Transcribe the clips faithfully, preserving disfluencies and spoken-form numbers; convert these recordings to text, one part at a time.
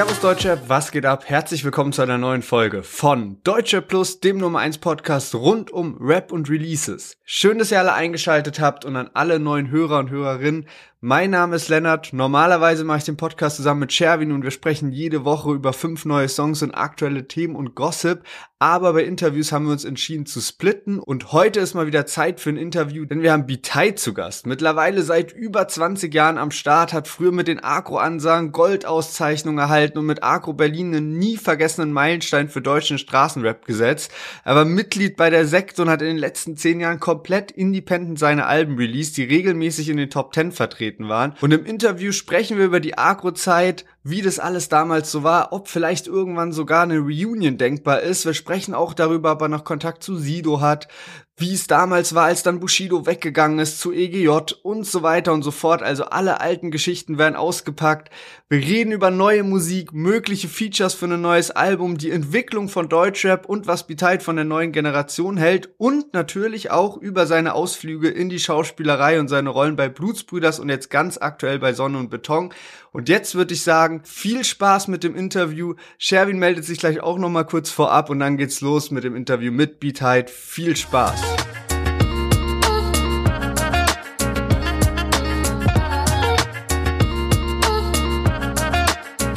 Servus Deutschrap, was geht ab? Herzlich willkommen zu einer neuen Folge von Deutschrap Plus, dem Nummer eins Podcast rund um Rap und Releases. Schön, dass ihr alle eingeschaltet habt und an alle neuen Hörer und Hörerinnen. Mein Name ist Lennart, normalerweise mache ich den Podcast zusammen mit Sherwin und wir sprechen jede Woche über fünf neue Songs und aktuelle Themen und Gossip, aber bei Interviews haben wir uns entschieden zu splitten und heute ist mal wieder Zeit für ein Interview, denn wir haben B-Tight zu Gast, mittlerweile seit über zwanzig Jahren am Start, hat früher mit den Aggro-Ansagen Goldauszeichnungen erhalten und mit Aggro Berlin einen nie vergessenen Meilenstein für deutschen Straßenrap gesetzt. Er war Mitglied bei der Sekte und hat in den letzten zehn Jahren komplett independent seine Alben released, die regelmäßig in den Top zehn vertreten waren. Und im Interview sprechen wir über die Aggro-Zeit, wie das alles damals so war, ob vielleicht irgendwann sogar eine Reunion denkbar ist. Wir sprechen auch darüber, ob er noch Kontakt zu Sido hat, wie es damals war, als dann Bushido weggegangen ist, zu E G J und so weiter und so fort. Also alle alten Geschichten werden ausgepackt. Wir reden über neue Musik, mögliche Features für ein neues Album, die Entwicklung von Deutschrap und was B-Tight von der neuen Generation hält und natürlich auch über seine Ausflüge in die Schauspielerei und seine Rollen bei Blutzbrüdaz und jetzt ganz aktuell bei Sonne und Beton. Und jetzt würde ich sagen, viel Spaß mit dem Interview. Sherwin meldet sich gleich auch nochmal kurz vorab und dann geht's los mit dem Interview mit B-Tight. Viel Spaß!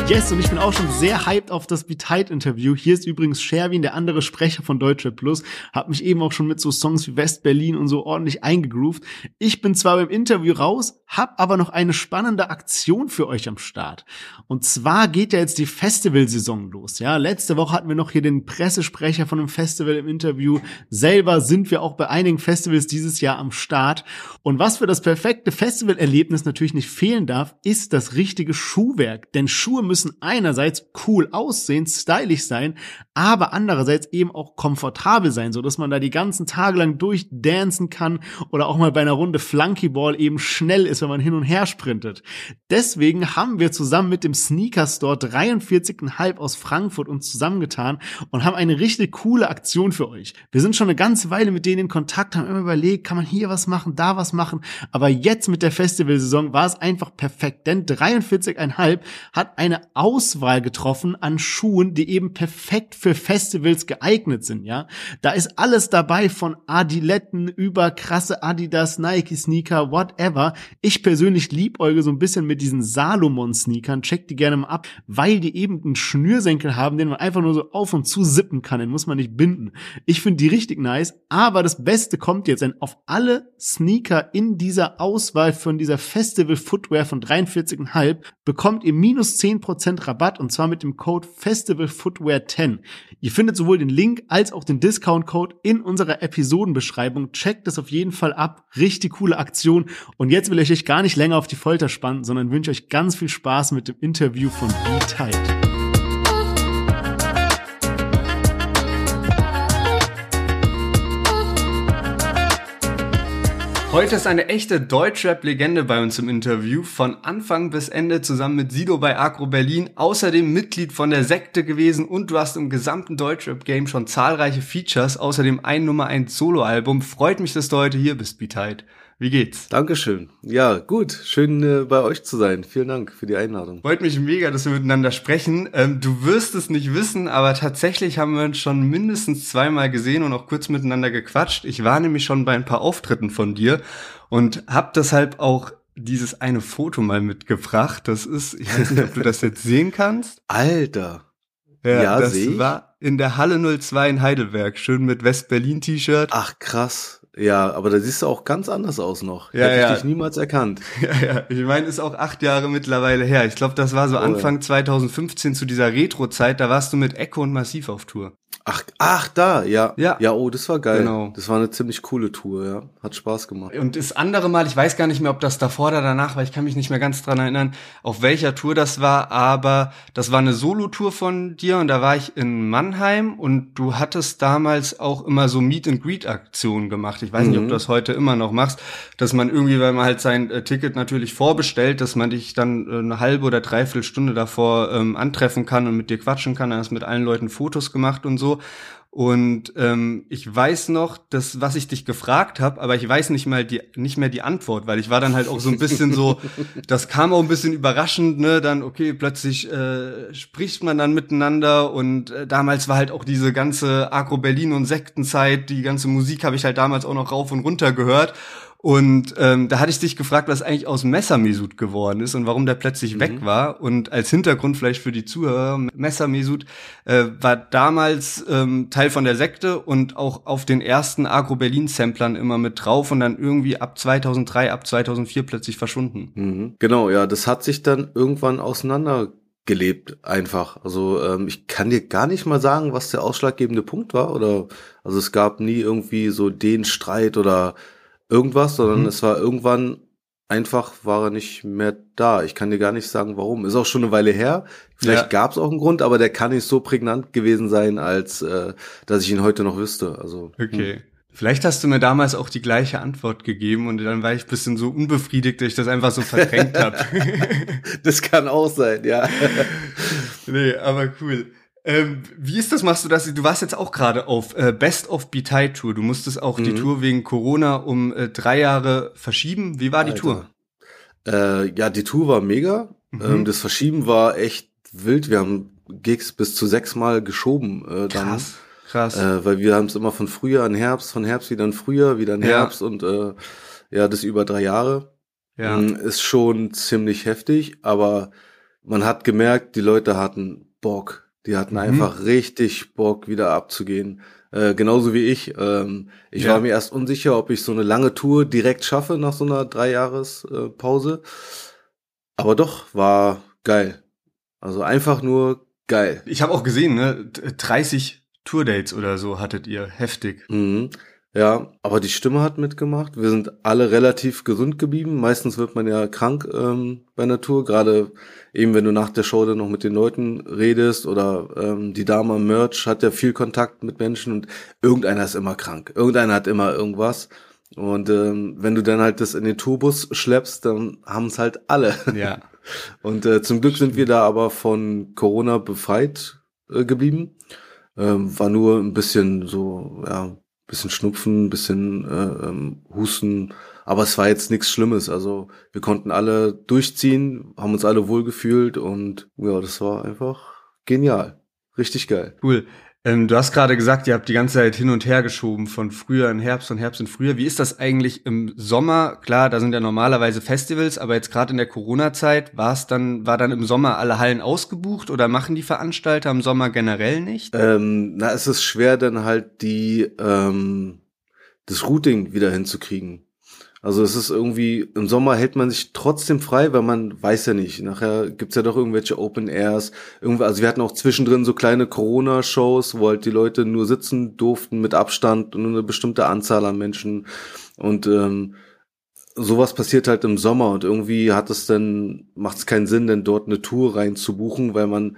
Yes, und ich bin auch schon sehr hyped auf das B-Tight-Interview. Hier ist übrigens Sherwin, der andere Sprecher von Deutschrap Plus. Hab mich eben auch schon mit so Songs wie West-Berlin und so ordentlich eingegroovt. Ich bin zwar beim Interview raus, hab aber noch eine spannende Aktion für euch am Start. Und zwar geht ja jetzt die Festivalsaison los. Ja, letzte Woche hatten wir noch hier den Pressesprecher von einem Festival im Interview. Selber sind wir auch bei einigen Festivals dieses Jahr am Start. Und was für das perfekte Festivalerlebnis natürlich nicht fehlen darf, ist das richtige Schuhwerk. Denn Schuhe müssen müssen einerseits cool aussehen, stylisch sein, aber andererseits eben auch komfortabel sein, so dass man da die ganzen Tage lang durchdancen kann oder auch mal bei einer Runde Flunkyball eben schnell ist, wenn man hin und her sprintet. Deswegen haben wir zusammen mit dem Sneaker Store dreiundvierzig Komma fünf aus Frankfurt uns zusammengetan und haben eine richtig coole Aktion für euch. Wir sind schon eine ganze Weile mit denen in Kontakt, haben immer überlegt, kann man hier was machen, da was machen, aber jetzt mit der Festivalsaison war es einfach perfekt, denn dreiundvierzig Komma fünf hat eine Auswahl getroffen an Schuhen, die eben perfekt für Festivals geeignet sind, ja. Da ist alles dabei, von Adiletten über krasse Adidas, Nike-Sneaker, whatever. Ich persönlich liebäuge so ein bisschen mit diesen Salomon-Sneakern, check die gerne mal ab, weil die eben einen Schnürsenkel haben, den man einfach nur so auf und zu zippen kann, den muss man nicht binden. Ich finde die richtig nice, aber das Beste kommt jetzt, denn auf alle Sneaker in dieser Auswahl von dieser Festival-Footwear von dreiundvierzig Komma fünf bekommt ihr minus zehn Prozent Rabatt und zwar mit dem Code Festival Footwear zehn. Ihr findet sowohl den Link als auch den Discount-Code in unserer Episodenbeschreibung. Checkt das auf jeden Fall ab. Richtig coole Aktion. Und jetzt will ich euch gar nicht länger auf die Folter spannen, sondern wünsche euch ganz viel Spaß mit dem Interview von B-Tight. Heute ist eine echte Deutschrap-Legende bei uns im Interview, von Anfang bis Ende zusammen mit Sido bei Aggro Berlin, außerdem Mitglied von der Sekte gewesen und du hast im gesamten Deutschrap-Game schon zahlreiche Features, außerdem ein Nummer eins Solo-Album. Freut mich, dass du heute hier bist, B-Tight. Wie geht's? Dankeschön. Ja, gut. Schön äh, bei euch zu sein. Vielen Dank für die Einladung. Freut mich mega, dass wir miteinander sprechen. Ähm, du wirst es nicht wissen, aber tatsächlich haben wir uns schon mindestens zweimal gesehen und auch kurz miteinander gequatscht. Ich war nämlich schon bei ein paar Auftritten von dir und habe deshalb auch dieses eine Foto mal mitgebracht. Das ist, ich weiß nicht, ob du das jetzt sehen kannst. Alter. Ja, ja, das war in der Halle null zwei in Heidelberg. Schön mit West-Berlin-T-Shirt. Ach, krass. Ja, aber da siehst du auch ganz anders aus noch. Ja, hätte ja. ich dich niemals erkannt. Ja, ja. Ich meine, ist auch acht Jahre mittlerweile her. Ich glaube, das war so Anfang zwanzig fünfzehn zu dieser Retro-Zeit. Da warst du mit Echo und Massiv auf Tour. Ach, ach, da, ja. ja. Ja, oh, das war geil. Genau. Das war eine ziemlich coole Tour, ja. Hat Spaß gemacht. Und das andere Mal, ich weiß gar nicht mehr, ob das davor oder danach war, ich kann mich nicht mehr ganz dran erinnern, auf welcher Tour das war, aber das war eine Solo-Tour von dir und da war ich in Mannheim und du hattest damals auch immer so Meet-and-Greet-Aktionen gemacht. Ich weiß mhm. nicht, ob du das heute immer noch machst, dass man irgendwie, weil man halt sein äh, Ticket natürlich vorbestellt, dass man dich dann äh, eine halbe oder dreiviertel Stunde davor ähm, antreffen kann und mit dir quatschen kann. Dann hast du mit allen Leuten Fotos gemacht und so. Und ähm, ich weiß noch, dass, was ich dich gefragt habe, aber ich weiß nicht mal die, nicht mehr die Antwort, weil ich war dann halt auch so ein bisschen so, das kam auch ein bisschen überraschend, ne? Dann, okay, plötzlich äh, spricht man dann miteinander und äh, damals war halt auch diese ganze Aggro Berlin und Sektenzeit, die ganze Musik habe ich halt damals auch noch rauf und runter gehört. Und ähm, da hatte ich dich gefragt, was eigentlich aus Messer-Mesut geworden ist und warum der plötzlich mhm. weg war. Und als Hintergrund vielleicht für die Zuhörer, Messer-Mesut äh, war damals ähm, Teil von der Sekte und auch auf den ersten Aggro Berlin-Samplern immer mit drauf und dann irgendwie ab zweitausenddrei, ab zweitausendvier plötzlich verschwunden. Mhm. Genau, ja, das hat sich dann irgendwann auseinandergelebt einfach. Also ähm, ich kann dir gar nicht mal sagen, was der ausschlaggebende Punkt war. Oder also es gab nie irgendwie so den Streit oder irgendwas, sondern mhm. es war irgendwann einfach, war er nicht mehr da. Ich kann dir gar nicht sagen, warum. Ist auch schon eine Weile her. Vielleicht ja. gab es auch einen Grund, aber der kann nicht so prägnant gewesen sein, als äh, dass ich ihn heute noch wüsste. Also okay. Hm. Vielleicht hast du mir damals auch die gleiche Antwort gegeben und dann war ich ein bisschen so unbefriedigt, dass ich das einfach so verdrängt habe. Das kann auch sein, ja. Nee, aber cool. Ähm, wie ist das, machst du das? Du warst jetzt auch gerade auf äh, Best of B-Tight Tour. Du musstest auch mhm. die Tour wegen Corona um äh, drei Jahre verschieben. Wie war Alter. die Tour? Äh, ja, die Tour war mega. Mhm. Ähm, das Verschieben war echt wild. Wir haben Gigs bis zu sechsmal geschoben. Äh, dann, krass, krass. Äh, weil wir haben es immer von Frühjahr an Herbst, von Herbst wieder in Frühjahr, wieder in Herbst ja. und äh, ja, das über drei Jahre. Ja. Ähm, ist schon ziemlich heftig, aber man hat gemerkt, die Leute hatten Bock. Die hatten mhm. einfach richtig Bock, wieder abzugehen. Äh, genauso wie ich. Ähm, ich ja. war mir erst unsicher, ob ich so eine lange Tour direkt schaffe nach so einer Drei-Jahres-Pause. Aber doch, war geil. Also einfach nur geil. Ich habe auch gesehen, ne, dreißig Tourdates oder so hattet ihr. Heftig. Mhm. Ja, aber die Stimme hat mitgemacht. Wir sind alle relativ gesund geblieben. Meistens wird man ja krank ähm, bei einer Tour. Gerade eben, wenn du nach der Show dann noch mit den Leuten redest oder ähm, die Dame am Merch hat ja viel Kontakt mit Menschen und irgendeiner ist immer krank. Irgendeiner hat immer irgendwas. Und ähm, wenn du dann halt das in den Tourbus schleppst, dann haben es halt alle. Ja. Und äh, zum Glück sind wir da aber von Corona befreit äh, geblieben. Ähm, war nur ein bisschen so, ja, bisschen Schnupfen, bisschen äh, ähm, Husten, aber es war jetzt nichts Schlimmes. Also wir konnten alle durchziehen, haben uns alle wohlgefühlt und ja, das war einfach genial. Richtig geil. Cool. Ähm, du hast gerade gesagt, ihr habt die ganze Zeit hin und her geschoben, von Frühjahr in Herbst, von Herbst in Frühjahr. Wie ist das eigentlich im Sommer? Klar, da sind ja normalerweise Festivals, aber jetzt gerade in der Corona-Zeit, war es dann, war dann im Sommer alle Hallen ausgebucht oder machen die Veranstalter im Sommer generell nicht? Ähm, na, es ist schwer, dann halt die ähm, das Routing wieder hinzukriegen. Also es ist irgendwie, im Sommer hält man sich trotzdem frei, weil man weiß ja nicht, nachher gibt's ja doch irgendwelche Open Airs, irgendwie, also wir hatten auch zwischendrin so kleine Corona-Shows, wo halt die Leute nur sitzen durften mit Abstand und eine bestimmte Anzahl an Menschen und ähm, sowas passiert halt im Sommer und irgendwie hat es dann, macht's keinen Sinn, denn dort eine Tour rein zu buchen, weil man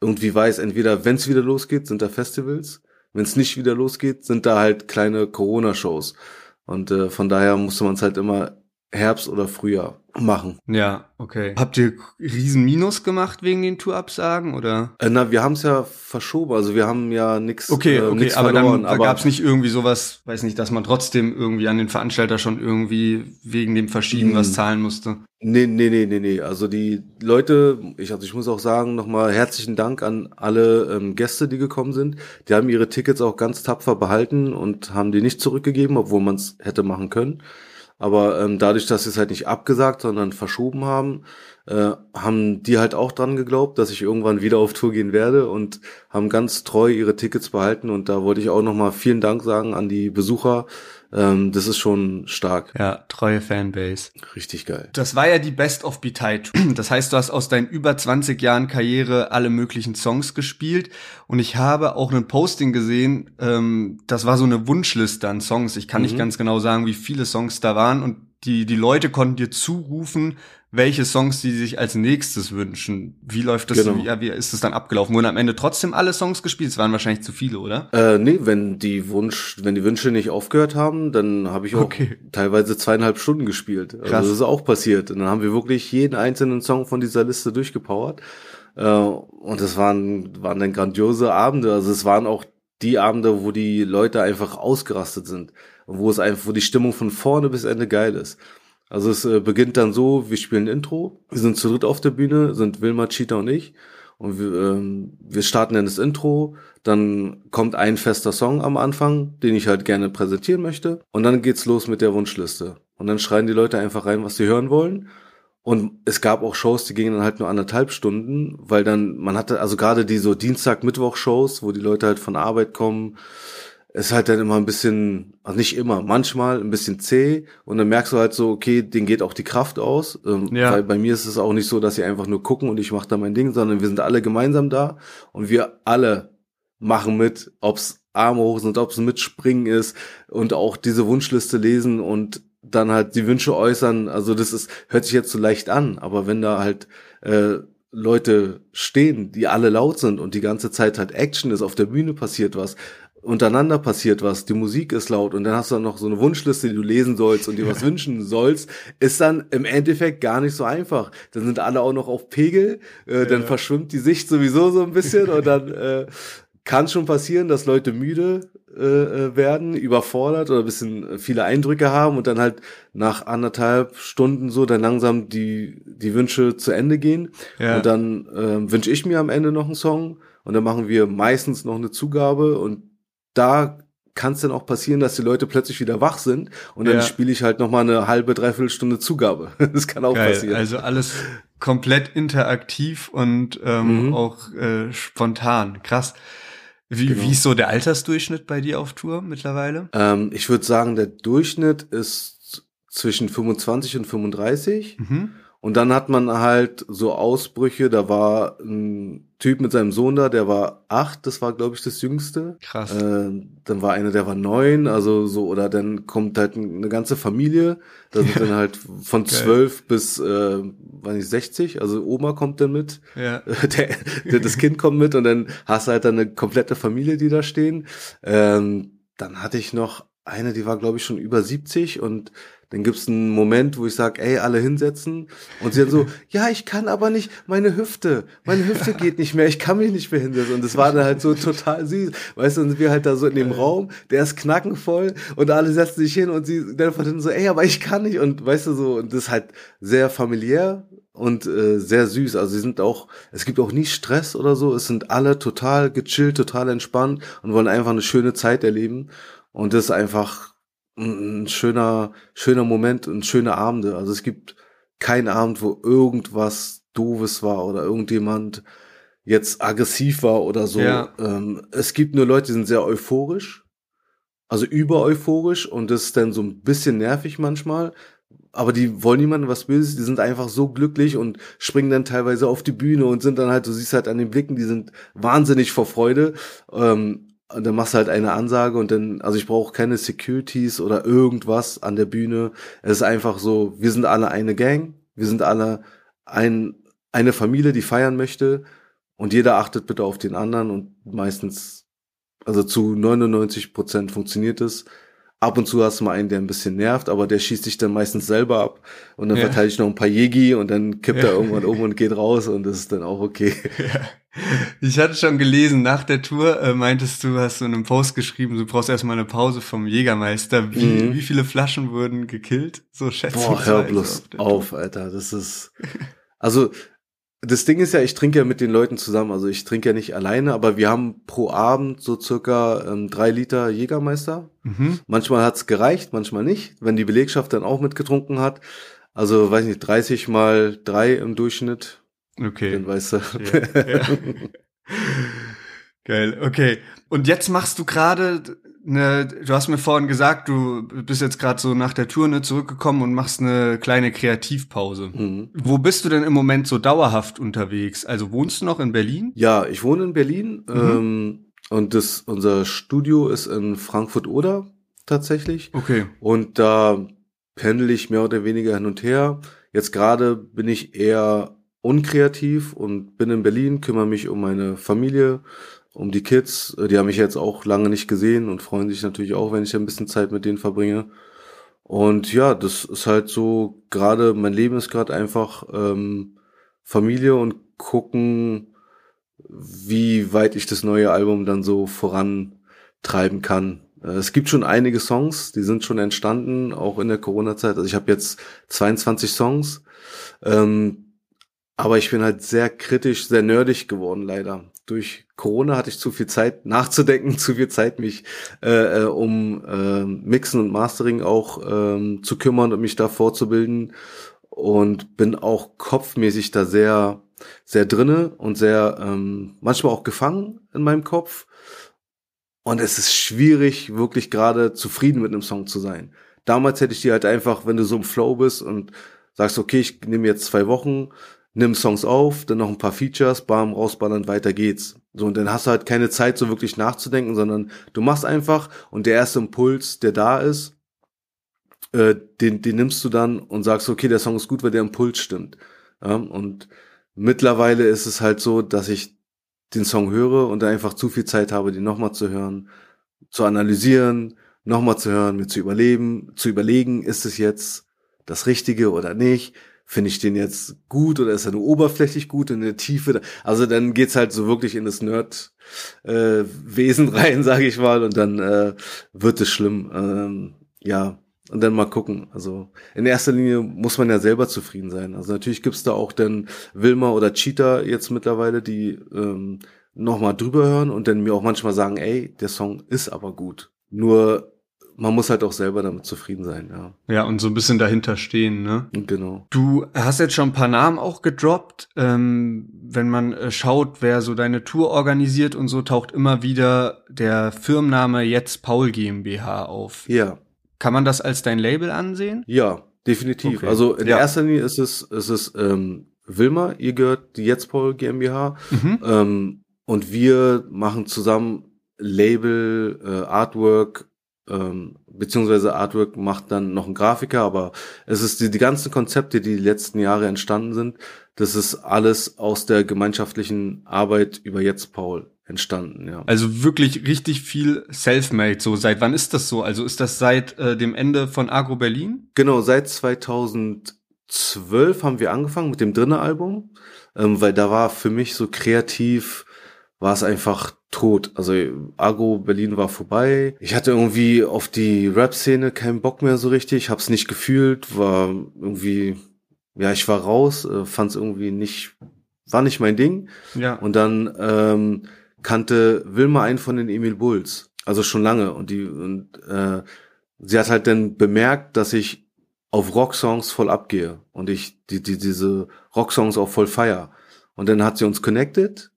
irgendwie weiß, entweder wenn's wieder losgeht, sind da Festivals, wenn's nicht wieder losgeht, sind da halt kleine Corona-Shows. Und äh, von daher musste man es halt immer Herbst oder Frühjahr machen. Ja, okay. Habt ihr riesen Minus gemacht wegen den Tourabsagen oder? Äh, na, wir haben es ja verschoben, also wir haben ja nichts okay, okay, äh, nix aber verloren. Dann, aber gab es nicht irgendwie sowas, weiß nicht, dass man trotzdem irgendwie an den Veranstalter schon irgendwie wegen dem Verschieben mh. was zahlen musste? Nee, nee, nee, nee, nee. Also die Leute, ich, also ich muss auch sagen, nochmal herzlichen Dank an alle ähm, Gäste, die gekommen sind. Die haben ihre Tickets auch ganz tapfer behalten und haben die nicht zurückgegeben, obwohl man es hätte machen können. Aber ähm, dadurch, dass sie es halt nicht abgesagt, sondern verschoben haben, äh, haben die halt auch dran geglaubt, dass ich irgendwann wieder auf Tour gehen werde und haben ganz treu ihre Tickets behalten. Und da wollte ich auch nochmal vielen Dank sagen an die Besucher. Ähm, das ist schon stark. Ja, treue Fanbase. Richtig geil. Das war ja die Best of B-Tight. Das heißt, du hast aus deinen über zwanzig Jahren Karriere alle möglichen Songs gespielt. Und ich habe auch ein Posting gesehen, ähm, das war so eine Wunschliste an Songs. Ich kann mhm. nicht ganz genau sagen, wie viele Songs da waren. Und die, die Leute konnten dir zurufen, welche Songs sie sich als nächstes wünschen. Wie läuft das? Genau. Wie, wie ist das dann abgelaufen? Wurden am Ende trotzdem alle Songs gespielt? Es waren wahrscheinlich zu viele, oder? Äh, nee, wenn die Wunsch, wenn die Wünsche nicht aufgehört haben, dann habe ich auch okay. teilweise zweieinhalb Stunden gespielt. Krass. Also das ist auch passiert. Und dann haben wir wirklich jeden einzelnen Song von dieser Liste durchgepowert. Äh, und das waren, waren dann grandiose Abende. Also es waren auch die Abende, wo die Leute einfach ausgerastet sind und wo es einfach, wo die Stimmung von vorne bis Ende geil ist. Also es äh, beginnt dann so, wir spielen Intro, wir sind zu dritt auf der Bühne, sind Wilma, Cheeta und ich und wir, ähm, wir starten dann das Intro, dann kommt ein fester Song am Anfang, den ich halt gerne präsentieren möchte und dann geht's los mit der Wunschliste und dann schreien die Leute einfach rein, was sie hören wollen. Und es gab auch Shows, die gingen dann halt nur anderthalb Stunden, weil dann, man hatte, also gerade die so Dienstag-Mittwoch-Shows, wo die Leute halt von Arbeit kommen, ist halt dann immer ein bisschen, also nicht immer, manchmal ein bisschen zäh und dann merkst du halt so, okay, denen geht auch die Kraft aus, ähm, ja. Weil bei mir ist es auch nicht so, dass sie einfach nur gucken und ich mache da mein Ding, sondern wir sind alle gemeinsam da und wir alle machen mit, ob's Arme hoch sind, ob's Mitspringen ist und auch diese Wunschliste lesen und dann halt die Wünsche äußern, also das ist, hört sich jetzt so leicht an, aber wenn da halt äh, Leute stehen, die alle laut sind und die ganze Zeit halt Action ist, auf der Bühne passiert was, untereinander passiert was, die Musik ist laut und dann hast du dann noch so eine Wunschliste, die du lesen sollst und dir was wünschen sollst, ist dann im Endeffekt gar nicht so einfach. Dann sind alle auch noch auf Pegel, äh, dann ja. verschwimmt die Sicht sowieso so ein bisschen und dann äh, kann schon passieren, dass Leute müde äh, werden, überfordert oder ein bisschen viele Eindrücke haben und dann halt nach anderthalb Stunden so dann langsam die die Wünsche zu Ende gehen. Ja. Und dann äh, wünsche ich mir am Ende noch einen Song und dann machen wir meistens noch eine Zugabe und da kann es dann auch passieren, dass die Leute plötzlich wieder wach sind und dann ja. spiele ich halt nochmal eine halbe, dreiviertel Stunde Zugabe. Das kann auch Geil. passieren. Also alles komplett interaktiv und ähm, mhm. auch äh, spontan. Krass. Wie, genau. wie ist so der Altersdurchschnitt bei dir auf Tour mittlerweile? Ähm, ich würde sagen, der Durchschnitt ist zwischen fünfundzwanzig und fünfunddreißig. Mhm. Und dann hat man halt so Ausbrüche, da war ein Typ mit seinem Sohn da, der war acht, das war, glaube ich, das Jüngste. Krass. Äh, dann war einer, der war neun, also so, oder dann kommt halt eine ganze Familie, da sind dann halt von zwölf bis, äh, weiß nicht, sechzig, also Oma kommt dann mit, ja. der, der, das Kind kommt mit und dann hast du halt dann eine komplette Familie, die da stehen. Ähm, dann hatte ich noch eine, die war, glaube ich, schon über siebzig und dann gibt's einen Moment, wo ich sage, ey, alle hinsetzen. Und sie dann so, ja, ich kann aber nicht, meine Hüfte, meine Hüfte geht nicht mehr, ich kann mich nicht mehr hinsetzen. Und das war dann halt so total süß. Weißt du, dann sind wir halt da so in dem Raum, der ist knackenvoll und alle setzen sich hin und sie dann von hinten so, ey, aber ich kann nicht. Und weißt du, so, und das ist halt sehr familiär und äh, sehr süß. Also sie sind auch, es gibt auch nie Stress oder so. Es sind alle total gechillt, total entspannt und wollen einfach eine schöne Zeit erleben. Und das ist einfach ein schöner, schöner Moment und schöne Abende. Also es gibt keinen Abend, wo irgendwas Doofes war oder irgendjemand jetzt aggressiv war oder so. Ja. Ähm, es gibt nur Leute, die sind sehr euphorisch, also über euphorisch und das ist dann so ein bisschen nervig manchmal. Aber die wollen niemandem was Böses, die sind einfach so glücklich und springen dann teilweise auf die Bühne und sind dann halt, du siehst halt an den Blicken, die sind wahnsinnig vor Freude. Ähm, Und dann machst du halt eine Ansage und dann, also ich brauche keine Securities oder irgendwas an der Bühne. Es ist einfach so, wir sind alle eine Gang, wir sind alle ein, eine Familie, die feiern möchte und jeder achtet bitte auf den anderen und meistens, also zu neunundneunzig Prozent funktioniert es. Ab und zu hast du mal einen, der ein bisschen nervt, aber der schießt sich dann meistens selber ab und dann ja. verteile ich noch ein paar Jägi und dann kippt ja. er irgendwann um und geht raus und das ist dann auch okay. Ja. Ich hatte schon gelesen, nach der Tour äh, meintest du, hast du in einem Post geschrieben, du brauchst erstmal eine Pause vom Jägermeister. Wie, mhm. wie viele Flaschen wurden gekillt? So schätzungsweise. Boah, hör bloß auf, auf, Alter. Das ist, also das Ding ist ja, ich trinke ja mit den Leuten zusammen, also ich trinke ja nicht alleine, aber wir haben pro Abend so circa ähm, drei Liter Jägermeister. Mhm. Manchmal hat's gereicht, manchmal nicht, wenn die Belegschaft dann auch mitgetrunken hat. Also, weiß nicht, dreißig mal drei im Durchschnitt. Okay. Dann weißt du. Ja, ja. Geil, okay. Und jetzt machst du gerade, ne, du hast mir vorhin gesagt, du bist jetzt gerade so nach der Tour ne, zurückgekommen und machst eine kleine Kreativpause. Mhm. Wo bist du denn im Moment so dauerhaft unterwegs? Also wohnst du noch in Berlin? Ja, ich wohne in Berlin mhm. ähm, und das unser Studio ist in Frankfurt-Oder tatsächlich. Okay. Und da pendel ich mehr oder weniger hin und her. Jetzt gerade bin ich eher unkreativ und bin in Berlin, kümmere mich um meine Familie, um die Kids, die haben mich jetzt auch lange nicht gesehen und freuen sich natürlich auch, wenn ich ein bisschen Zeit mit denen verbringe. Und ja, das ist halt so, gerade mein Leben ist gerade einfach ähm, Familie und gucken, wie weit ich das neue Album dann so voran treiben kann. Es gibt schon einige Songs, die sind schon entstanden, auch in der Corona-Zeit. Also ich habe jetzt zweiundzwanzig Songs, ähm, aber ich bin halt sehr kritisch, sehr nerdig geworden leider. Durch Corona hatte ich zu viel Zeit nachzudenken, zu viel Zeit mich äh, um äh, Mixen und Mastering auch äh, zu kümmern und mich da vorzubilden und bin auch kopfmäßig da sehr, sehr drinne und sehr ähm, manchmal auch gefangen in meinem Kopf. Und es ist schwierig, wirklich gerade zufrieden mit einem Song zu sein. Damals hätte ich dir halt einfach, wenn du so im Flow bist und sagst, okay, ich nehme jetzt zwei Wochen, nimm Songs auf, dann noch ein paar Features, bam, rausballern, weiter geht's. So, und dann hast du halt keine Zeit, so wirklich nachzudenken, sondern du machst einfach und der erste Impuls, der da ist, äh, den, den nimmst du dann und sagst, okay, der Song ist gut, weil der Impuls stimmt. Ja, und mittlerweile ist es halt so, dass ich den Song höre und da einfach zu viel Zeit habe, den nochmal zu hören, zu analysieren, nochmal zu hören, mir zu überleben, zu überlegen, ist es jetzt das Richtige oder nicht? Finde ich den jetzt gut oder ist er nur oberflächlich gut in der Tiefe? Also dann geht's halt so wirklich in das Nerd-Wesen äh, rein, sage ich mal, und dann äh, wird es schlimm. Ähm, ja, und dann mal gucken. Also in erster Linie muss man ja selber zufrieden sein. Also natürlich gibt's da auch dann Wilma oder Cheeta jetzt mittlerweile, die ähm, nochmal drüber hören und dann mir auch manchmal sagen, ey, der Song ist aber gut. Nur man muss halt auch selber damit zufrieden sein, ja. Ja, und so ein bisschen dahinter stehen, ne? Genau. Du hast jetzt schon ein paar Namen auch gedroppt. Ähm, wenn man äh, schaut, wer so deine Tour organisiert und so, taucht immer wieder der Firmenname Jetzt Paul GmbH auf. Ja. Kann man das als dein Label ansehen? Ja, definitiv. Okay. Also in ja. erster Linie ist es, ist es ähm, Wilma, ihr gehört die Jetzt Paul GmbH. Mhm. Ähm, und wir machen zusammen Label, äh, Artwork, Ähm, beziehungsweise Artwork macht dann noch ein Grafiker, aber es ist die, die ganzen Konzepte, die die letzten Jahre entstanden sind, das ist alles aus der gemeinschaftlichen Arbeit über Jetzt Paul entstanden, ja. Also wirklich richtig viel Selfmade, so seit wann ist das so? Also ist das seit äh, dem Ende von Aggro Berlin? Genau, seit zweitausendzwölf haben wir angefangen mit dem Drinnen Album, ähm, weil da war für mich so kreativ, war es einfach tot. Also Aggro Berlin war vorbei. Ich hatte irgendwie auf die Rap-Szene keinen Bock mehr so richtig. Hab's nicht gefühlt, war irgendwie, ja, ich war raus, fand's irgendwie nicht, war nicht mein Ding. Ja. Und dann ähm, kannte Wilma einen von den Emil Bulls, also schon lange. Und die und äh, sie hat halt dann bemerkt, dass ich auf Rocksongs voll abgehe und ich die die diese Rocksongs auch voll feier. Und dann hat sie uns connected.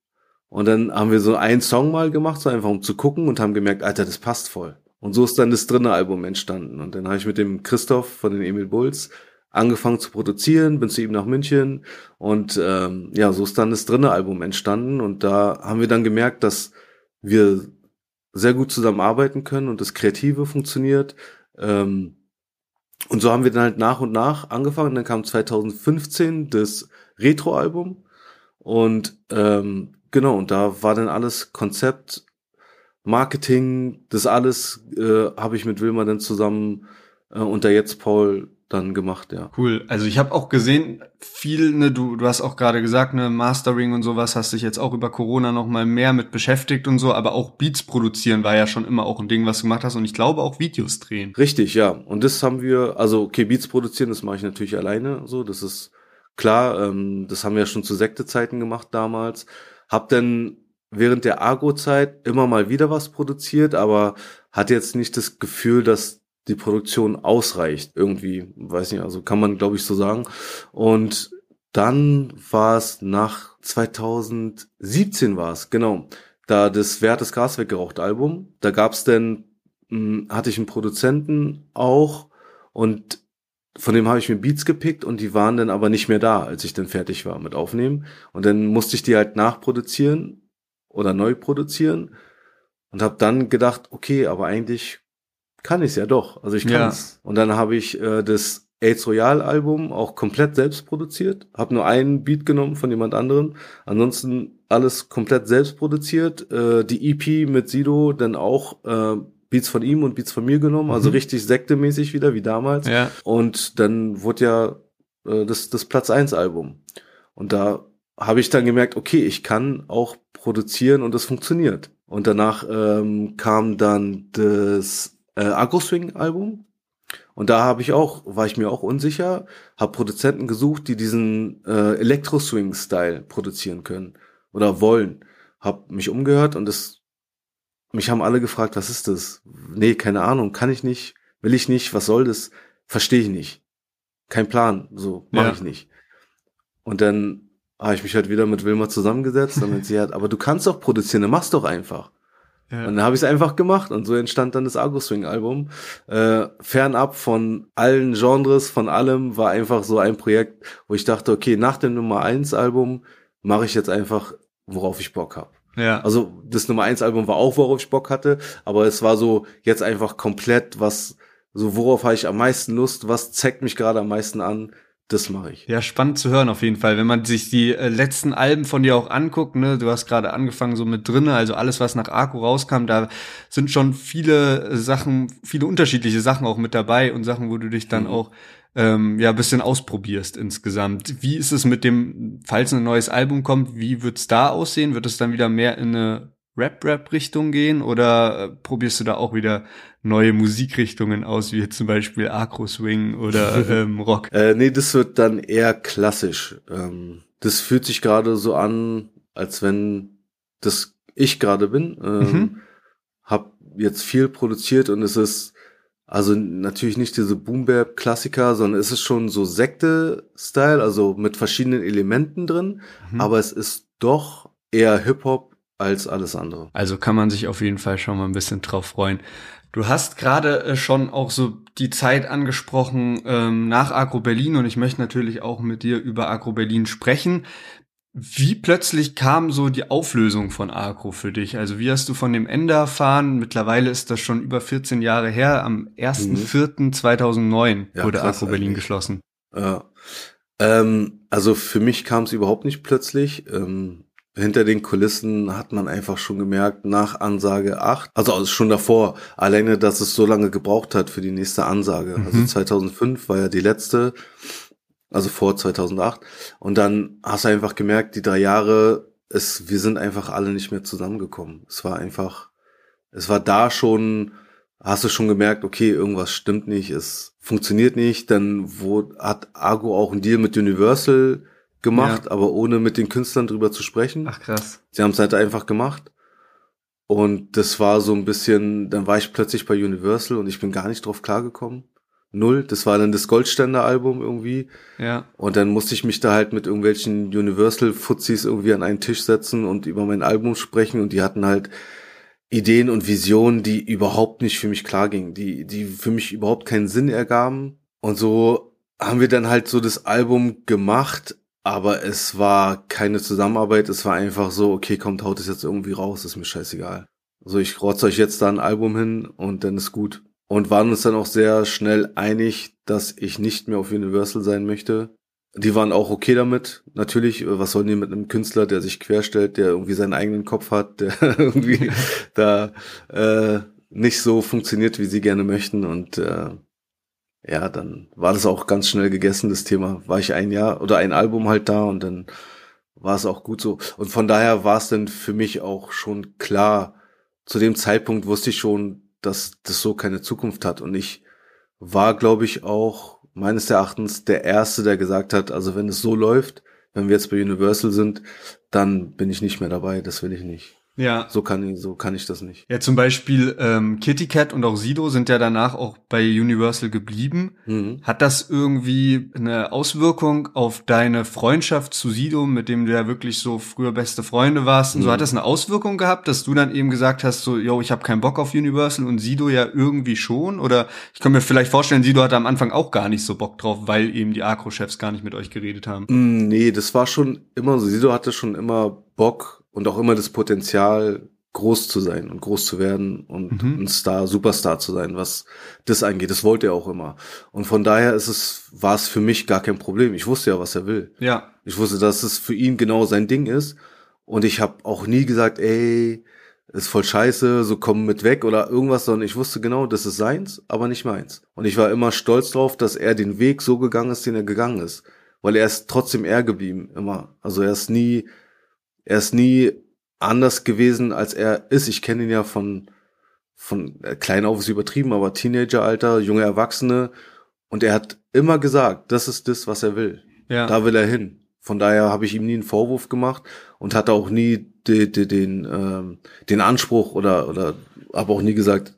Und dann haben wir so einen Song mal gemacht, so einfach um zu gucken und haben gemerkt, Alter, das passt voll. Und so ist dann das Drinnen Album entstanden. Und dann habe ich mit dem Christoph von den Emil Bulls angefangen zu produzieren, bin zu ihm nach München. Und ähm, ja, so ist dann das Drinnen Album entstanden. Und da haben wir dann gemerkt, dass wir sehr gut zusammenarbeiten können und das Kreative funktioniert. Ähm, und so haben wir dann halt nach und nach angefangen. Und dann kam zweitausendfünfzehn das Retro-Album. Und ähm, Genau, und da war dann alles Konzept, Marketing, das alles äh, habe ich mit Wilma dann zusammen äh, unter Jetzt Paul dann gemacht, ja. Cool, also ich habe auch gesehen, viel, ne, du, du hast auch gerade gesagt, ne, Mastering und sowas, hast dich jetzt auch über Corona nochmal mehr mit beschäftigt und so, aber auch Beats produzieren war ja schon immer auch ein Ding, was du gemacht hast und ich glaube auch Videos drehen. Richtig, ja, und das haben wir, also okay, Beats produzieren, das mache ich natürlich alleine, so, das ist klar, ähm, das haben wir ja schon zu Sekte-Zeiten gemacht damals. Hab dann während der Aggro-Zeit immer mal wieder was produziert, aber hatte jetzt nicht das Gefühl, dass die Produktion ausreicht. Irgendwie, weiß nicht, also kann man, glaube ich, so sagen. Und dann war es nach zweitausendsiebzehn war es, genau, da das Wer hat das Gras weggeraucht Album, da gab's dann, mh, hatte ich einen Produzenten auch und von dem habe ich mir Beats gepickt und die waren dann aber nicht mehr da, als ich dann fertig war mit Aufnehmen. Und dann musste ich die halt nachproduzieren oder neu produzieren und habe dann gedacht, okay, aber eigentlich kann ich es ja doch. Also ich kann es. Ja. Und dann habe ich äh, das AIDS Royal Album auch komplett selbst produziert, habe nur einen Beat genommen von jemand anderem, ansonsten alles komplett selbst produziert. Äh, die E P mit Sido dann auch äh, Beats von ihm und Beats von mir genommen, also mhm. richtig sektemäßig wieder, wie damals. Ja. Und dann wurde ja äh, das das Platz eins Album. Und da habe ich dann gemerkt, okay, ich kann auch produzieren und das funktioniert. Und danach ähm, kam dann das äh, Aggro Swing Album. Und da habe ich auch, war ich mir auch unsicher, habe Produzenten gesucht, die diesen äh, Elektro-Swing-Style produzieren können oder wollen. Hab mich umgehört und das, mich haben alle gefragt, was ist das? Nee, keine Ahnung, kann ich nicht, will ich nicht, was soll das? Verstehe ich nicht. Kein Plan, so mache ja. ich nicht. Und dann habe ich mich halt wieder mit Wilma zusammengesetzt, damit sie hat, aber du kannst doch produzieren, dann mach's doch einfach. Ja. Und dann habe ich es einfach gemacht und so entstand dann das Aggro Swing Album. Äh, fernab von allen Genres, von allem, war einfach so ein Projekt, wo ich dachte, okay, nach dem Nummer eins Album mache ich jetzt einfach, worauf ich Bock habe. Ja. Also das Nummer eins Album war auch, worauf ich Bock hatte, aber es war so jetzt einfach komplett, was so worauf habe ich am meisten Lust, was zeigt mich gerade am meisten an. Das mache ich. Ja, spannend zu hören auf jeden Fall. Wenn man sich die äh, letzten Alben von dir auch anguckt, ne, du hast gerade angefangen so mit Drinnen, also alles, was nach Aggro rauskam, da sind schon viele Sachen, viele unterschiedliche Sachen auch mit dabei und Sachen, wo du dich dann mhm. auch ähm, ja ein bisschen ausprobierst insgesamt. Wie ist es mit dem, falls ein neues Album kommt, wie wird's da aussehen? Wird es dann wieder mehr in eine Rap-Rap-Richtung gehen oder äh, probierst du da auch wieder neue Musikrichtungen aus, wie zum Beispiel Aggro-Swing oder ähm, Rock? äh, nee, das wird dann eher klassisch. Ähm, das fühlt sich gerade so an, als wenn das ich gerade bin. Ähm, mhm. Hab jetzt viel produziert und es ist also natürlich nicht diese Boom-Bap-Klassiker, sondern es ist schon so Sekte-Style, also mit verschiedenen Elementen drin, mhm. aber es ist doch eher Hip-Hop als alles andere. Also kann man sich auf jeden Fall schon mal ein bisschen drauf freuen. Du hast gerade schon auch so die Zeit angesprochen ähm, nach Aggro Berlin und ich möchte natürlich auch mit dir über Aggro Berlin sprechen. Wie plötzlich kam so die Auflösung von Aggro für dich? Also wie hast du von dem Ende erfahren? Mittlerweile ist das schon über vierzehn Jahre her. Am erster vierter zweitausendneun ja, wurde krass, Aggro Berlin eigentlich geschlossen. Ja. Ähm, also für mich kam es überhaupt nicht plötzlich. Ähm Hinter den Kulissen hat man einfach schon gemerkt, nach Ansage acht, also, also schon davor, alleine, dass es so lange gebraucht hat für die nächste Ansage. Mhm. Also zweitausendfünf war ja die letzte, also vor zweitausendacht. Und dann hast du einfach gemerkt, die drei Jahre, es, wir sind einfach alle nicht mehr zusammengekommen. Es war einfach, es war da schon, hast du schon gemerkt, okay, irgendwas stimmt nicht, es funktioniert nicht. Dann wo, hat Aggro auch einen Deal mit Universal gemacht, ja. aber ohne mit den Künstlern drüber zu sprechen. Ach krass. Sie haben es halt einfach gemacht und das war so ein bisschen, dann war ich plötzlich bei Universal und ich bin gar nicht drauf klargekommen. Null, das war dann das Goldständer-Album irgendwie. Ja. Und dann musste ich mich da halt mit irgendwelchen Universal-Fuzzis irgendwie an einen Tisch setzen und über mein Album sprechen und die hatten halt Ideen und Visionen, die überhaupt nicht für mich klar gingen, die, die für mich überhaupt keinen Sinn ergaben und so haben wir dann halt so das Album gemacht. Aber es war keine Zusammenarbeit, es war einfach so, okay, kommt, haut es jetzt irgendwie raus, ist mir scheißegal. Also ich rotze euch jetzt da ein Album hin und dann ist gut. Und waren uns dann auch sehr schnell einig, dass ich nicht mehr auf Universal sein möchte. Die waren auch okay damit, natürlich, was sollen die mit einem Künstler, der sich querstellt, der irgendwie seinen eigenen Kopf hat, der irgendwie da äh, nicht so funktioniert, wie sie gerne möchten und äh, ja, dann war das auch ganz schnell gegessen, das Thema. War ich ein Jahr oder ein Album halt da und dann war es auch gut so. Und von daher war es dann für mich auch schon klar, zu dem Zeitpunkt wusste ich schon, dass das so keine Zukunft hat. Und ich war, glaube ich, auch meines Erachtens der Erste, der gesagt hat, also wenn es so läuft, wenn wir jetzt bei Universal sind, dann bin ich nicht mehr dabei, das will ich nicht. Ja. So kann ich, so kann ich das nicht. Ja, zum Beispiel ähm, Kitty Kat und auch Sido sind ja danach auch bei Universal geblieben. Mhm. Hat das irgendwie eine Auswirkung auf deine Freundschaft zu Sido, mit dem du ja wirklich so früher beste Freunde warst? Und mhm. so hat das eine Auswirkung gehabt, dass du dann eben gesagt hast, so, yo, ich habe keinen Bock auf Universal und Sido ja irgendwie schon? Oder ich kann mir vielleicht vorstellen, Sido hatte am Anfang auch gar nicht so Bock drauf, weil eben die Aggro-Chefs gar nicht mit euch geredet haben. Mhm, nee, das war schon immer so. Sido hatte schon immer Bock und auch immer das Potenzial, groß zu sein und groß zu werden und mhm. ein Star, Superstar zu sein, was das angeht. Das wollte er auch immer. Und von daher ist es, war es für mich gar kein Problem. Ich wusste ja, was er will. Ja. Ich wusste, dass es für ihn genau sein Ding ist. Und ich habe auch nie gesagt, ey, ist voll scheiße, so komm mit weg oder irgendwas, sondern ich wusste genau, das ist seins, aber nicht meins. Und ich war immer stolz drauf, dass er den Weg so gegangen ist, den er gegangen ist. Weil er ist trotzdem er geblieben, immer. Also er ist nie... Er ist nie anders gewesen, als er ist. Ich kenne ihn ja von, von äh, klein auf ist übertrieben, aber Teenageralter, junge Erwachsene. Und er hat immer gesagt, das ist das, was er will. Ja. Da will er hin. Von daher habe ich ihm nie einen Vorwurf gemacht und hatte auch nie de, de, den, ähm, den Anspruch oder, oder habe auch nie gesagt,